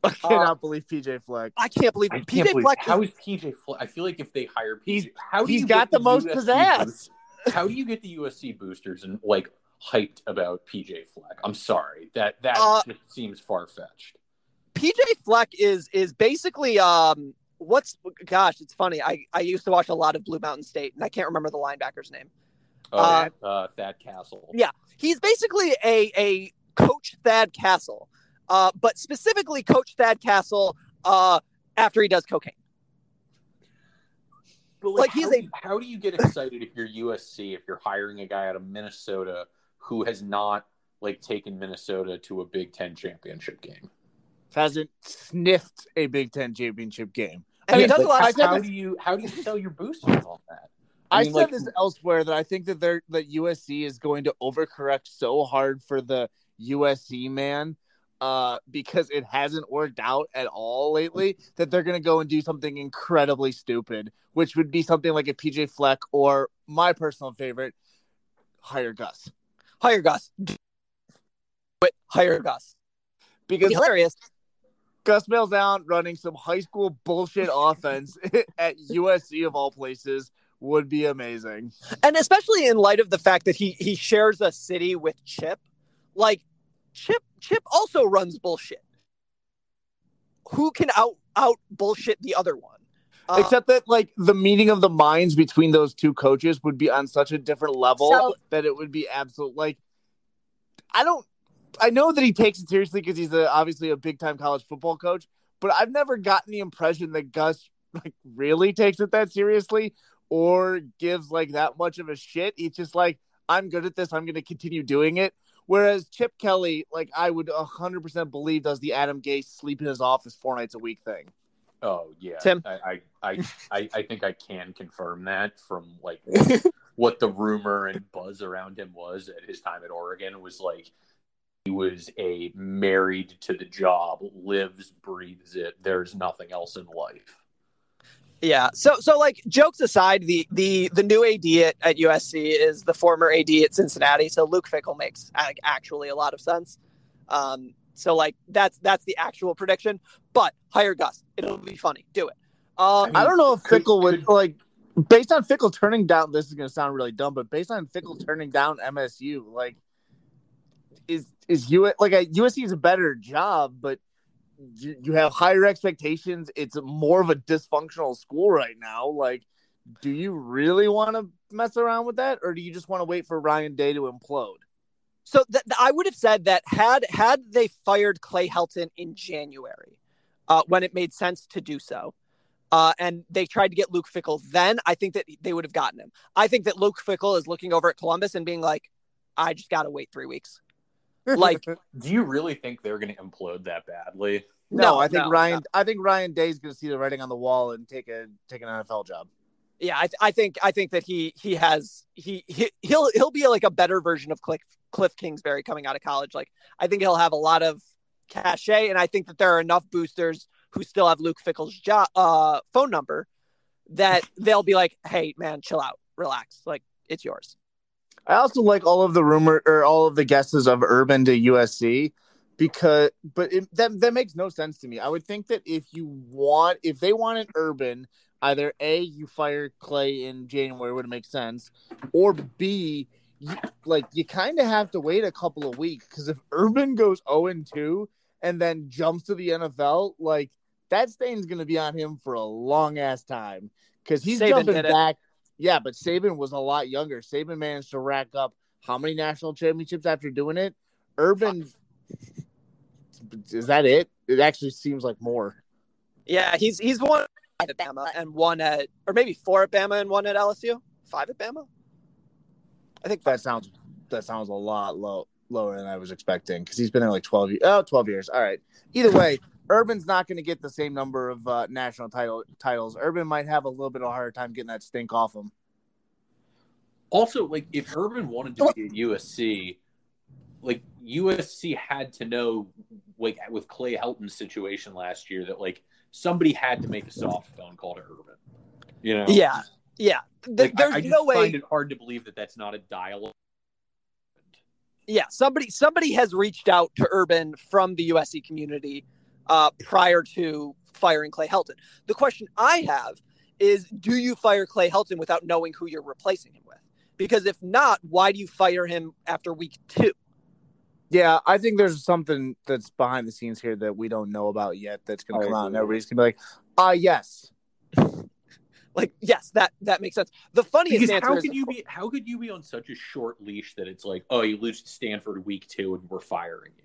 I cannot uh, believe P J Fleck. I can't believe I can't P J believe, Fleck. How is P J Fleck? I feel like if they hire P J, how do he's you got the, the most U S C pizzazz. Boosters, how do you get the U S C boosters and like hyped about P J Fleck? I'm sorry, that that uh, seems far fetched. P J Fleck is is basically um what's gosh, it's funny. I I used to watch a lot of Blue Mountain State, and I can't remember the linebacker's name. Oh, uh, uh, Thad Castle. Yeah, he's basically a a. Coach Thad Castle, uh, but specifically Coach Thad Castle uh, after he does cocaine. But like, like he's how, a... how do you get excited if you're U S C, if you're hiring a guy out of Minnesota who has not like taken Minnesota to a Big Ten championship game? Hasn't sniffed a Big Ten championship game. I mean, yeah, does a lot how do you how do you sell your boosters on that? I, I mean, said like, this elsewhere that I think that they're that U S C is going to overcorrect so hard for the U S C man uh, because it hasn't worked out at all lately that they're going to go and do something incredibly stupid, which would be something like a P J Fleck or my personal favorite, hire Gus. Hire Gus. But hire Gus. Because hilarious. Gus Malzahn's out running some high school bullshit offense at U S C of all places. Would be amazing. And especially in light of the fact that he he shares a city with Chip. Like, Chip Chip also runs bullshit. Who can out, out bullshit the other one? Uh, Except that, like, the meeting of the minds between those two coaches would be on such a different level so, that it would be absolute. Like, I don't. I know that he takes it seriously because he's a, obviously a big-time college football coach, but I've never gotten the impression that Gus like really takes it that seriously or gives like that much of a shit. He's just like, I'm good at this. I'm going to continue doing it. Whereas Chip Kelly, like I would one hundred percent believe, does the Adam Gase sleep in his office four nights a week thing. Oh yeah, Tim. I I, I I think I can confirm that from like what, what the rumor and buzz around him was at his time at Oregon was like. He was a married to the job, lives, breathes it. There's nothing else in life. Yeah. So, so like jokes aside, the the the new A D at, at U S C is the former A D at Cincinnati. So Luke Fickell makes like, actually a lot of sense. Um, so like that's that's the actual prediction. But hire Gus. It'll be funny. Do it. Uh, I, mean, I don't know if Fickell would like based on Fickell turning down. This is going to sound really dumb, but based on Fickell turning down M S U, like. Is is U like a, U S C is a better job, but you, you have higher expectations. It's more of a dysfunctional school right now. Like, do you really want to mess around with that, or do you just want to wait for Ryan Day to implode? So th- th- I would have said that had had they fired Clay Helton in January, uh, when it made sense to do so, uh, and they tried to get Luke Fickell, then I think that they would have gotten him. I think that Luke Fickell is looking over at Columbus and being like, I just got to wait three weeks. Like, do you really think they're going to implode that badly? No, no I think no, Ryan. No. I think Ryan Day's going to see the writing on the wall and take a take an N F L job. Yeah, I, th- I think I think that he he has he, he he'll he'll be like a better version of Cliff, Cliff Kingsbury coming out of college. Like, I think he'll have a lot of cachet, and I think that there are enough boosters who still have Luke Fickell's jo- uh, phone number that they'll be like, "Hey, man, chill out, relax. Like, it's yours." I also like all of the rumor or all of the guesses of Urban to U S C because, but it, that that makes no sense to me. I would think that if you want, if they want an Urban, either A, you fire Clay in January would make sense, or B, you, like you kind of have to wait a couple of weeks because if Urban goes oh and two and then jumps to the N F L, like that stain's going to be on him for a long ass time because he's Saban jumping back. Yeah, but Saban was a lot younger. Saban managed to rack up how many national championships after doing it? Urban, is that it? It actually seems like more. Yeah, he's he's won at Bama and one at, or maybe four at Bama and one at L S U. Five at Bama. I think that sounds that sounds a lot low lower than I was expecting because he's been there like twelve years. Oh, twelve years. All right. Either way. Urban's not going to get the same number of uh, national title titles. Urban might have a little bit of a harder time getting that stink off him. Also, like if Urban wanted to be at U S C, like U S C had to know, like with Clay Helton's situation last year, that like somebody had to make a soft phone call to Urban. You know? Yeah, yeah. Th- like, there's I, I just no way. I find it hard to believe that that's not a dialogue. Yeah, somebody somebody has reached out to Urban from the U S C community. Uh, prior to firing Clay Helton. The question I have is, do you fire Clay Helton without knowing who you're replacing him with? Because if not, why do you fire him after week two? Yeah, I think there's something that's behind the scenes here that we don't know about yet that's going to come out and everybody's going to be like, ah, uh, yes. Like, yes, that, that makes sense. The funniest because answer how is... Could you be, how could you be on such a short leash that it's like, oh, you lose to Stanford week two and we're firing you?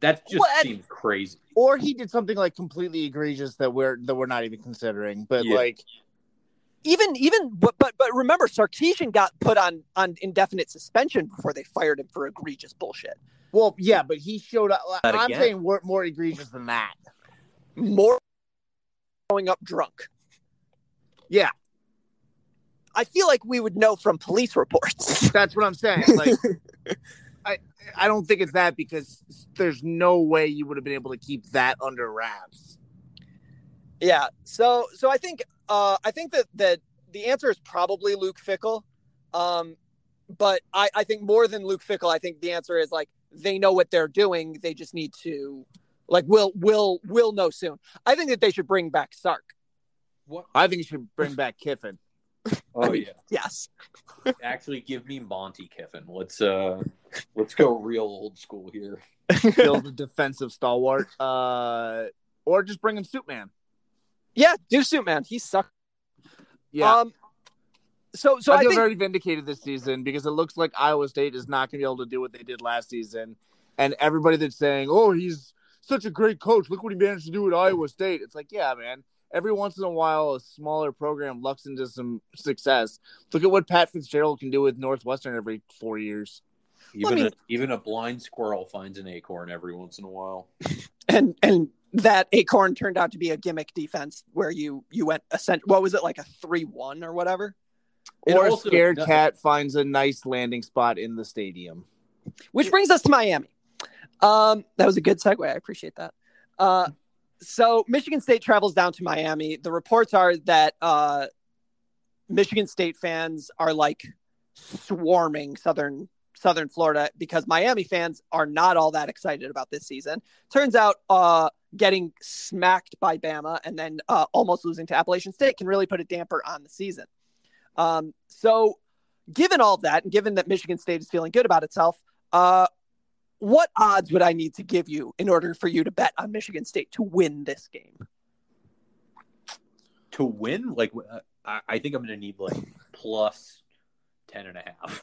That just well, seems crazy. Or he did something like completely egregious that we're that we're not even considering. But yeah. like, even even but but but remember, Sarkisian got put on on indefinite suspension before they fired him for egregious bullshit. Well, yeah, but he showed up. Not I'm again. saying more, more egregious than that. More showing up drunk. Yeah, I feel like we would know from police reports. That's what I'm saying. Like. I, I don't think it's that because there's no way you would have been able to keep that under wraps. Yeah. So so I think uh, I think that, that the answer is probably Luke Fickell. Um, but I, I think more than Luke Fickell, I think the answer is like they know what they're doing. They just need to like we'll we'll we'll know soon. I think that they should bring back Sark. What? I think you should bring back Kiffin. Oh yeah. Yes. Actually give me Monty Kiffin. Let's uh let's go real old school here. Build a defensive stalwart. Uh or just bring him Suitman. Yeah, do Suitman. He sucked Yeah. Um, so so I feel I think, very vindicated this season because it looks like Iowa State is not going to be able to do what they did last season. And everybody that's saying, oh, he's such a great coach. Look what he managed to do at Iowa State. It's like, yeah, man. Every once in a while, a smaller program lucks into some success. Look at what Pat Fitzgerald can do with Northwestern every four years. Even, well, I mean, a, even a blind squirrel finds an acorn every once in a while. And and that acorn turned out to be a gimmick defense where you, you went, ascent, what was it, like a three one or whatever? Or a scared does. cat finds a nice landing spot in the stadium. Which brings us to Miami. Um, that was a good segue. I appreciate that. Uh, so Michigan State travels down to Miami. The reports are that uh, Michigan State fans are like swarming Southern Southern Florida because Miami fans are not all that excited about this season. Turns out uh, getting smacked by Bama and then uh, almost losing to Appalachian State can really put a damper on the season. Um, so given all that, and given that Michigan State is feeling good about itself, uh, what odds would I need to give you in order for you to bet on Michigan State to win this game? To win? Like, I, I think I'm going to need like plus ten and a half.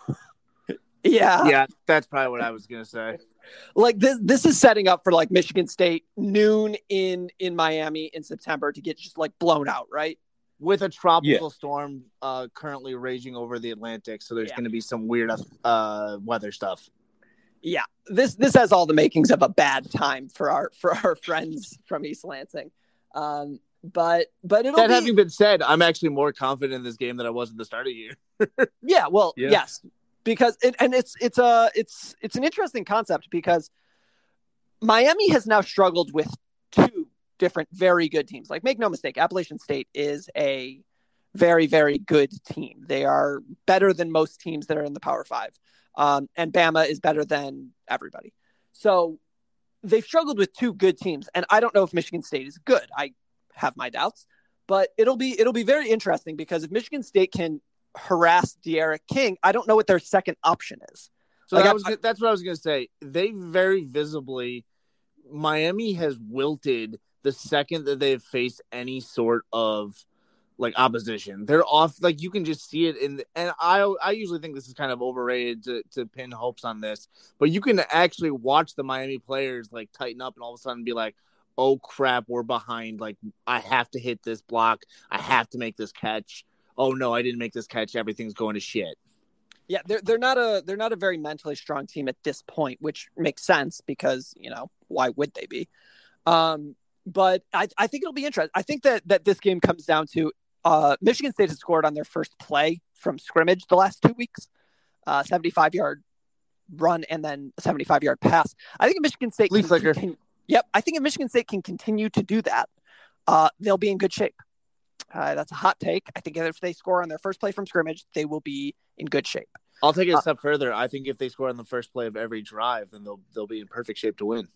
Yeah. Yeah. That's probably what I was going to say. Like this, this is setting up for like Michigan State noon in, in Miami in September to get just like blown out. Right. With a tropical yeah. storm uh, currently raging over the Atlantic. So there's yeah. going to be some weird uh, weather stuff. Yeah, this this has all the makings of a bad time for our for our friends from East Lansing. Um, but but it'll that be... having been said, I'm actually more confident in this game than I was at the start of the year. yeah, well, yeah. yes, because it, and it's it's a it's it's an interesting concept because Miami has now struggled with two different very good teams. Like, make no mistake, Appalachian State is a very very good team. They are better than most teams that are in the Power Five. Um, and Bama is better than everybody. So they've struggled with two good teams. And I don't know if Michigan State is good. I have my doubts, but it'll be, it'll be very interesting because if Michigan State can harass De'Ara King, I don't know what their second option is. So like that I was, I, that's what I was going to say. They very visibly, Miami has wilted the second that they've faced any sort of like opposition. They're off. Like you can just see it in the, and I I usually think this is kind of overrated to, to pin hopes on this, but you can actually watch the Miami players like tighten up and all of a sudden be like, oh crap, we're behind. Like I have to hit this block. I have to make this catch. Oh no, I didn't make this catch. Everything's going to shit. Yeah. They're, they're not a, they're not a very mentally strong team at this point, which makes sense because, you know, why would they be? Um, but I, I think it'll be interesting. I think that, that this game comes down to, Uh, Michigan State has scored on their first play from scrimmage the last two weeks, uh, seventy-five-yard run and then a seventy-five-yard pass. I think if Michigan State can, can, yep, I think if Michigan State can continue to do that, uh, they'll be in good shape. Uh, that's a hot take. I think if they score on their first play from scrimmage, they will be in good shape. I'll take it a step uh, further. I think if they score on the first play of every drive, then they'll they'll be in perfect shape to win.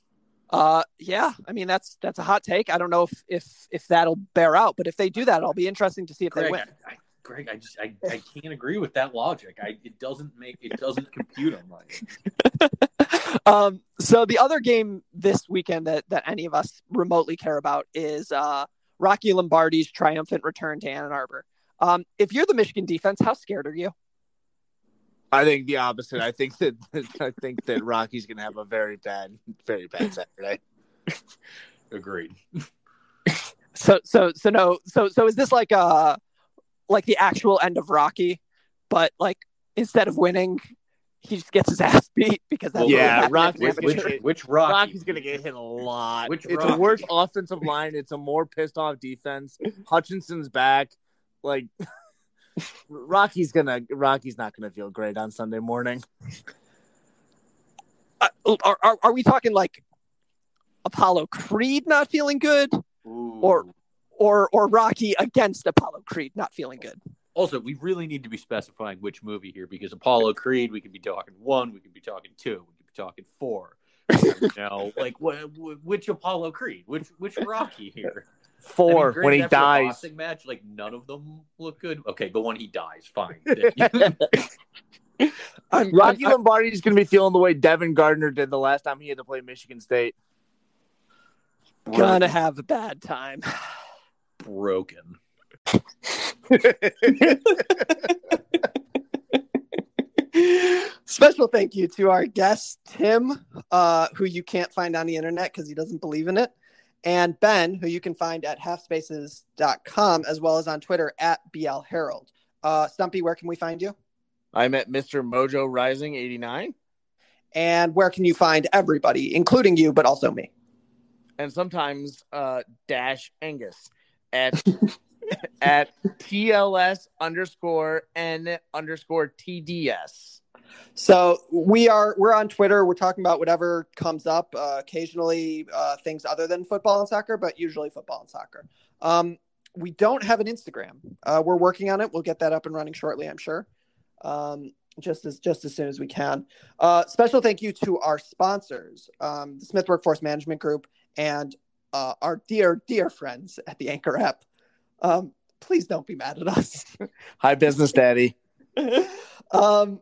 Uh, yeah, I mean, that's, that's a hot take. I don't know if, if, if that'll bear out, but if they do that, it'll be interesting to see if Greg, they win. I, I, Greg, I just, I, I can't agree with that logic. I, it doesn't make, it doesn't compute on my Um, so the other game this weekend that, that any of us remotely care about is, uh, Rocky Lombardi's triumphant return to Ann Arbor. Um, if you're the Michigan defense, how scared are you? I think the opposite. I think that I think that Rocky's going to have a very bad, very bad Saturday. Agreed. So, so, so no, so, so is this like a like the actual end of Rocky, but like instead of winning, he just gets his ass beat because that's yeah, Rocky. Which, which, which Rocky? Rocky's going to get hit a lot. Which it's Rocky? A worse offensive line. It's a more pissed off defense. Hutchinson's back, like. Rocky's gonna. Rocky's not gonna feel great on Sunday morning. Uh, are, are are we talking like Apollo Creed not feeling good, Ooh. or or or Rocky against Apollo Creed not feeling good? Also, we really need to be specifying which movie here because Apollo Creed, we could be talking one, we could be talking two, we could be talking four. You know, like wh- which Apollo Creed, which which Rocky here? Four I mean, when he dies. A boxing match, like none of them look good. Okay, but when he dies, fine. I'm, Rocky I'm, Lombardi is going to be feeling the way Devin Gardner did the last time he had to play Michigan State. Broken. Gonna have a bad time. Broken. Special thank you to our guest, Tim, uh, who you can't find on the internet because he doesn't believe in it, and Ben, who you can find at half spaces dot com, as well as on Twitter at B L Herald. Uh, Stumpy, where can we find you? I'm at Mister Mojo Rising eighty-nine. And where can you find everybody, including you, but also me? And sometimes uh, Dash Angus at at T L S underscore N underscore T D S. So we are we're on Twitter. We're talking about whatever comes up. Uh, occasionally uh, things other than football and soccer, but usually football and soccer. Um, we don't have an Instagram. Uh, we're working on it. We'll get that up and running shortly, I'm sure. Um, just as just as soon as we can. Uh, special thank you to our sponsors, um, the Smith Workforce Management Group, and uh, our dear, dear friends at the Anchor App. Um, please don't be mad at us. Hi, Business Daddy. um,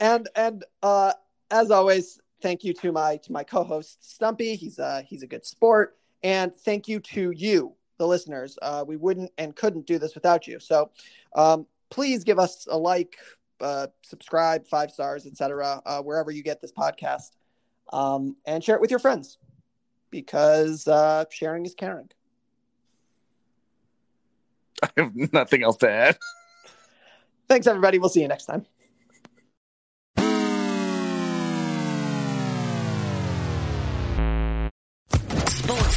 and and uh, as always, thank you to my to my co-host Stumpy. He's a he's a good sport. And thank you to you, the listeners. Uh, we wouldn't and couldn't do this without you. So um, please give us a like. Uh, subscribe, five stars, et cetera, uh, wherever you get this podcast, um, and share it with your friends, because uh, sharing is caring. I have nothing else to add. Thanks, everybody. We'll see you next time. Sports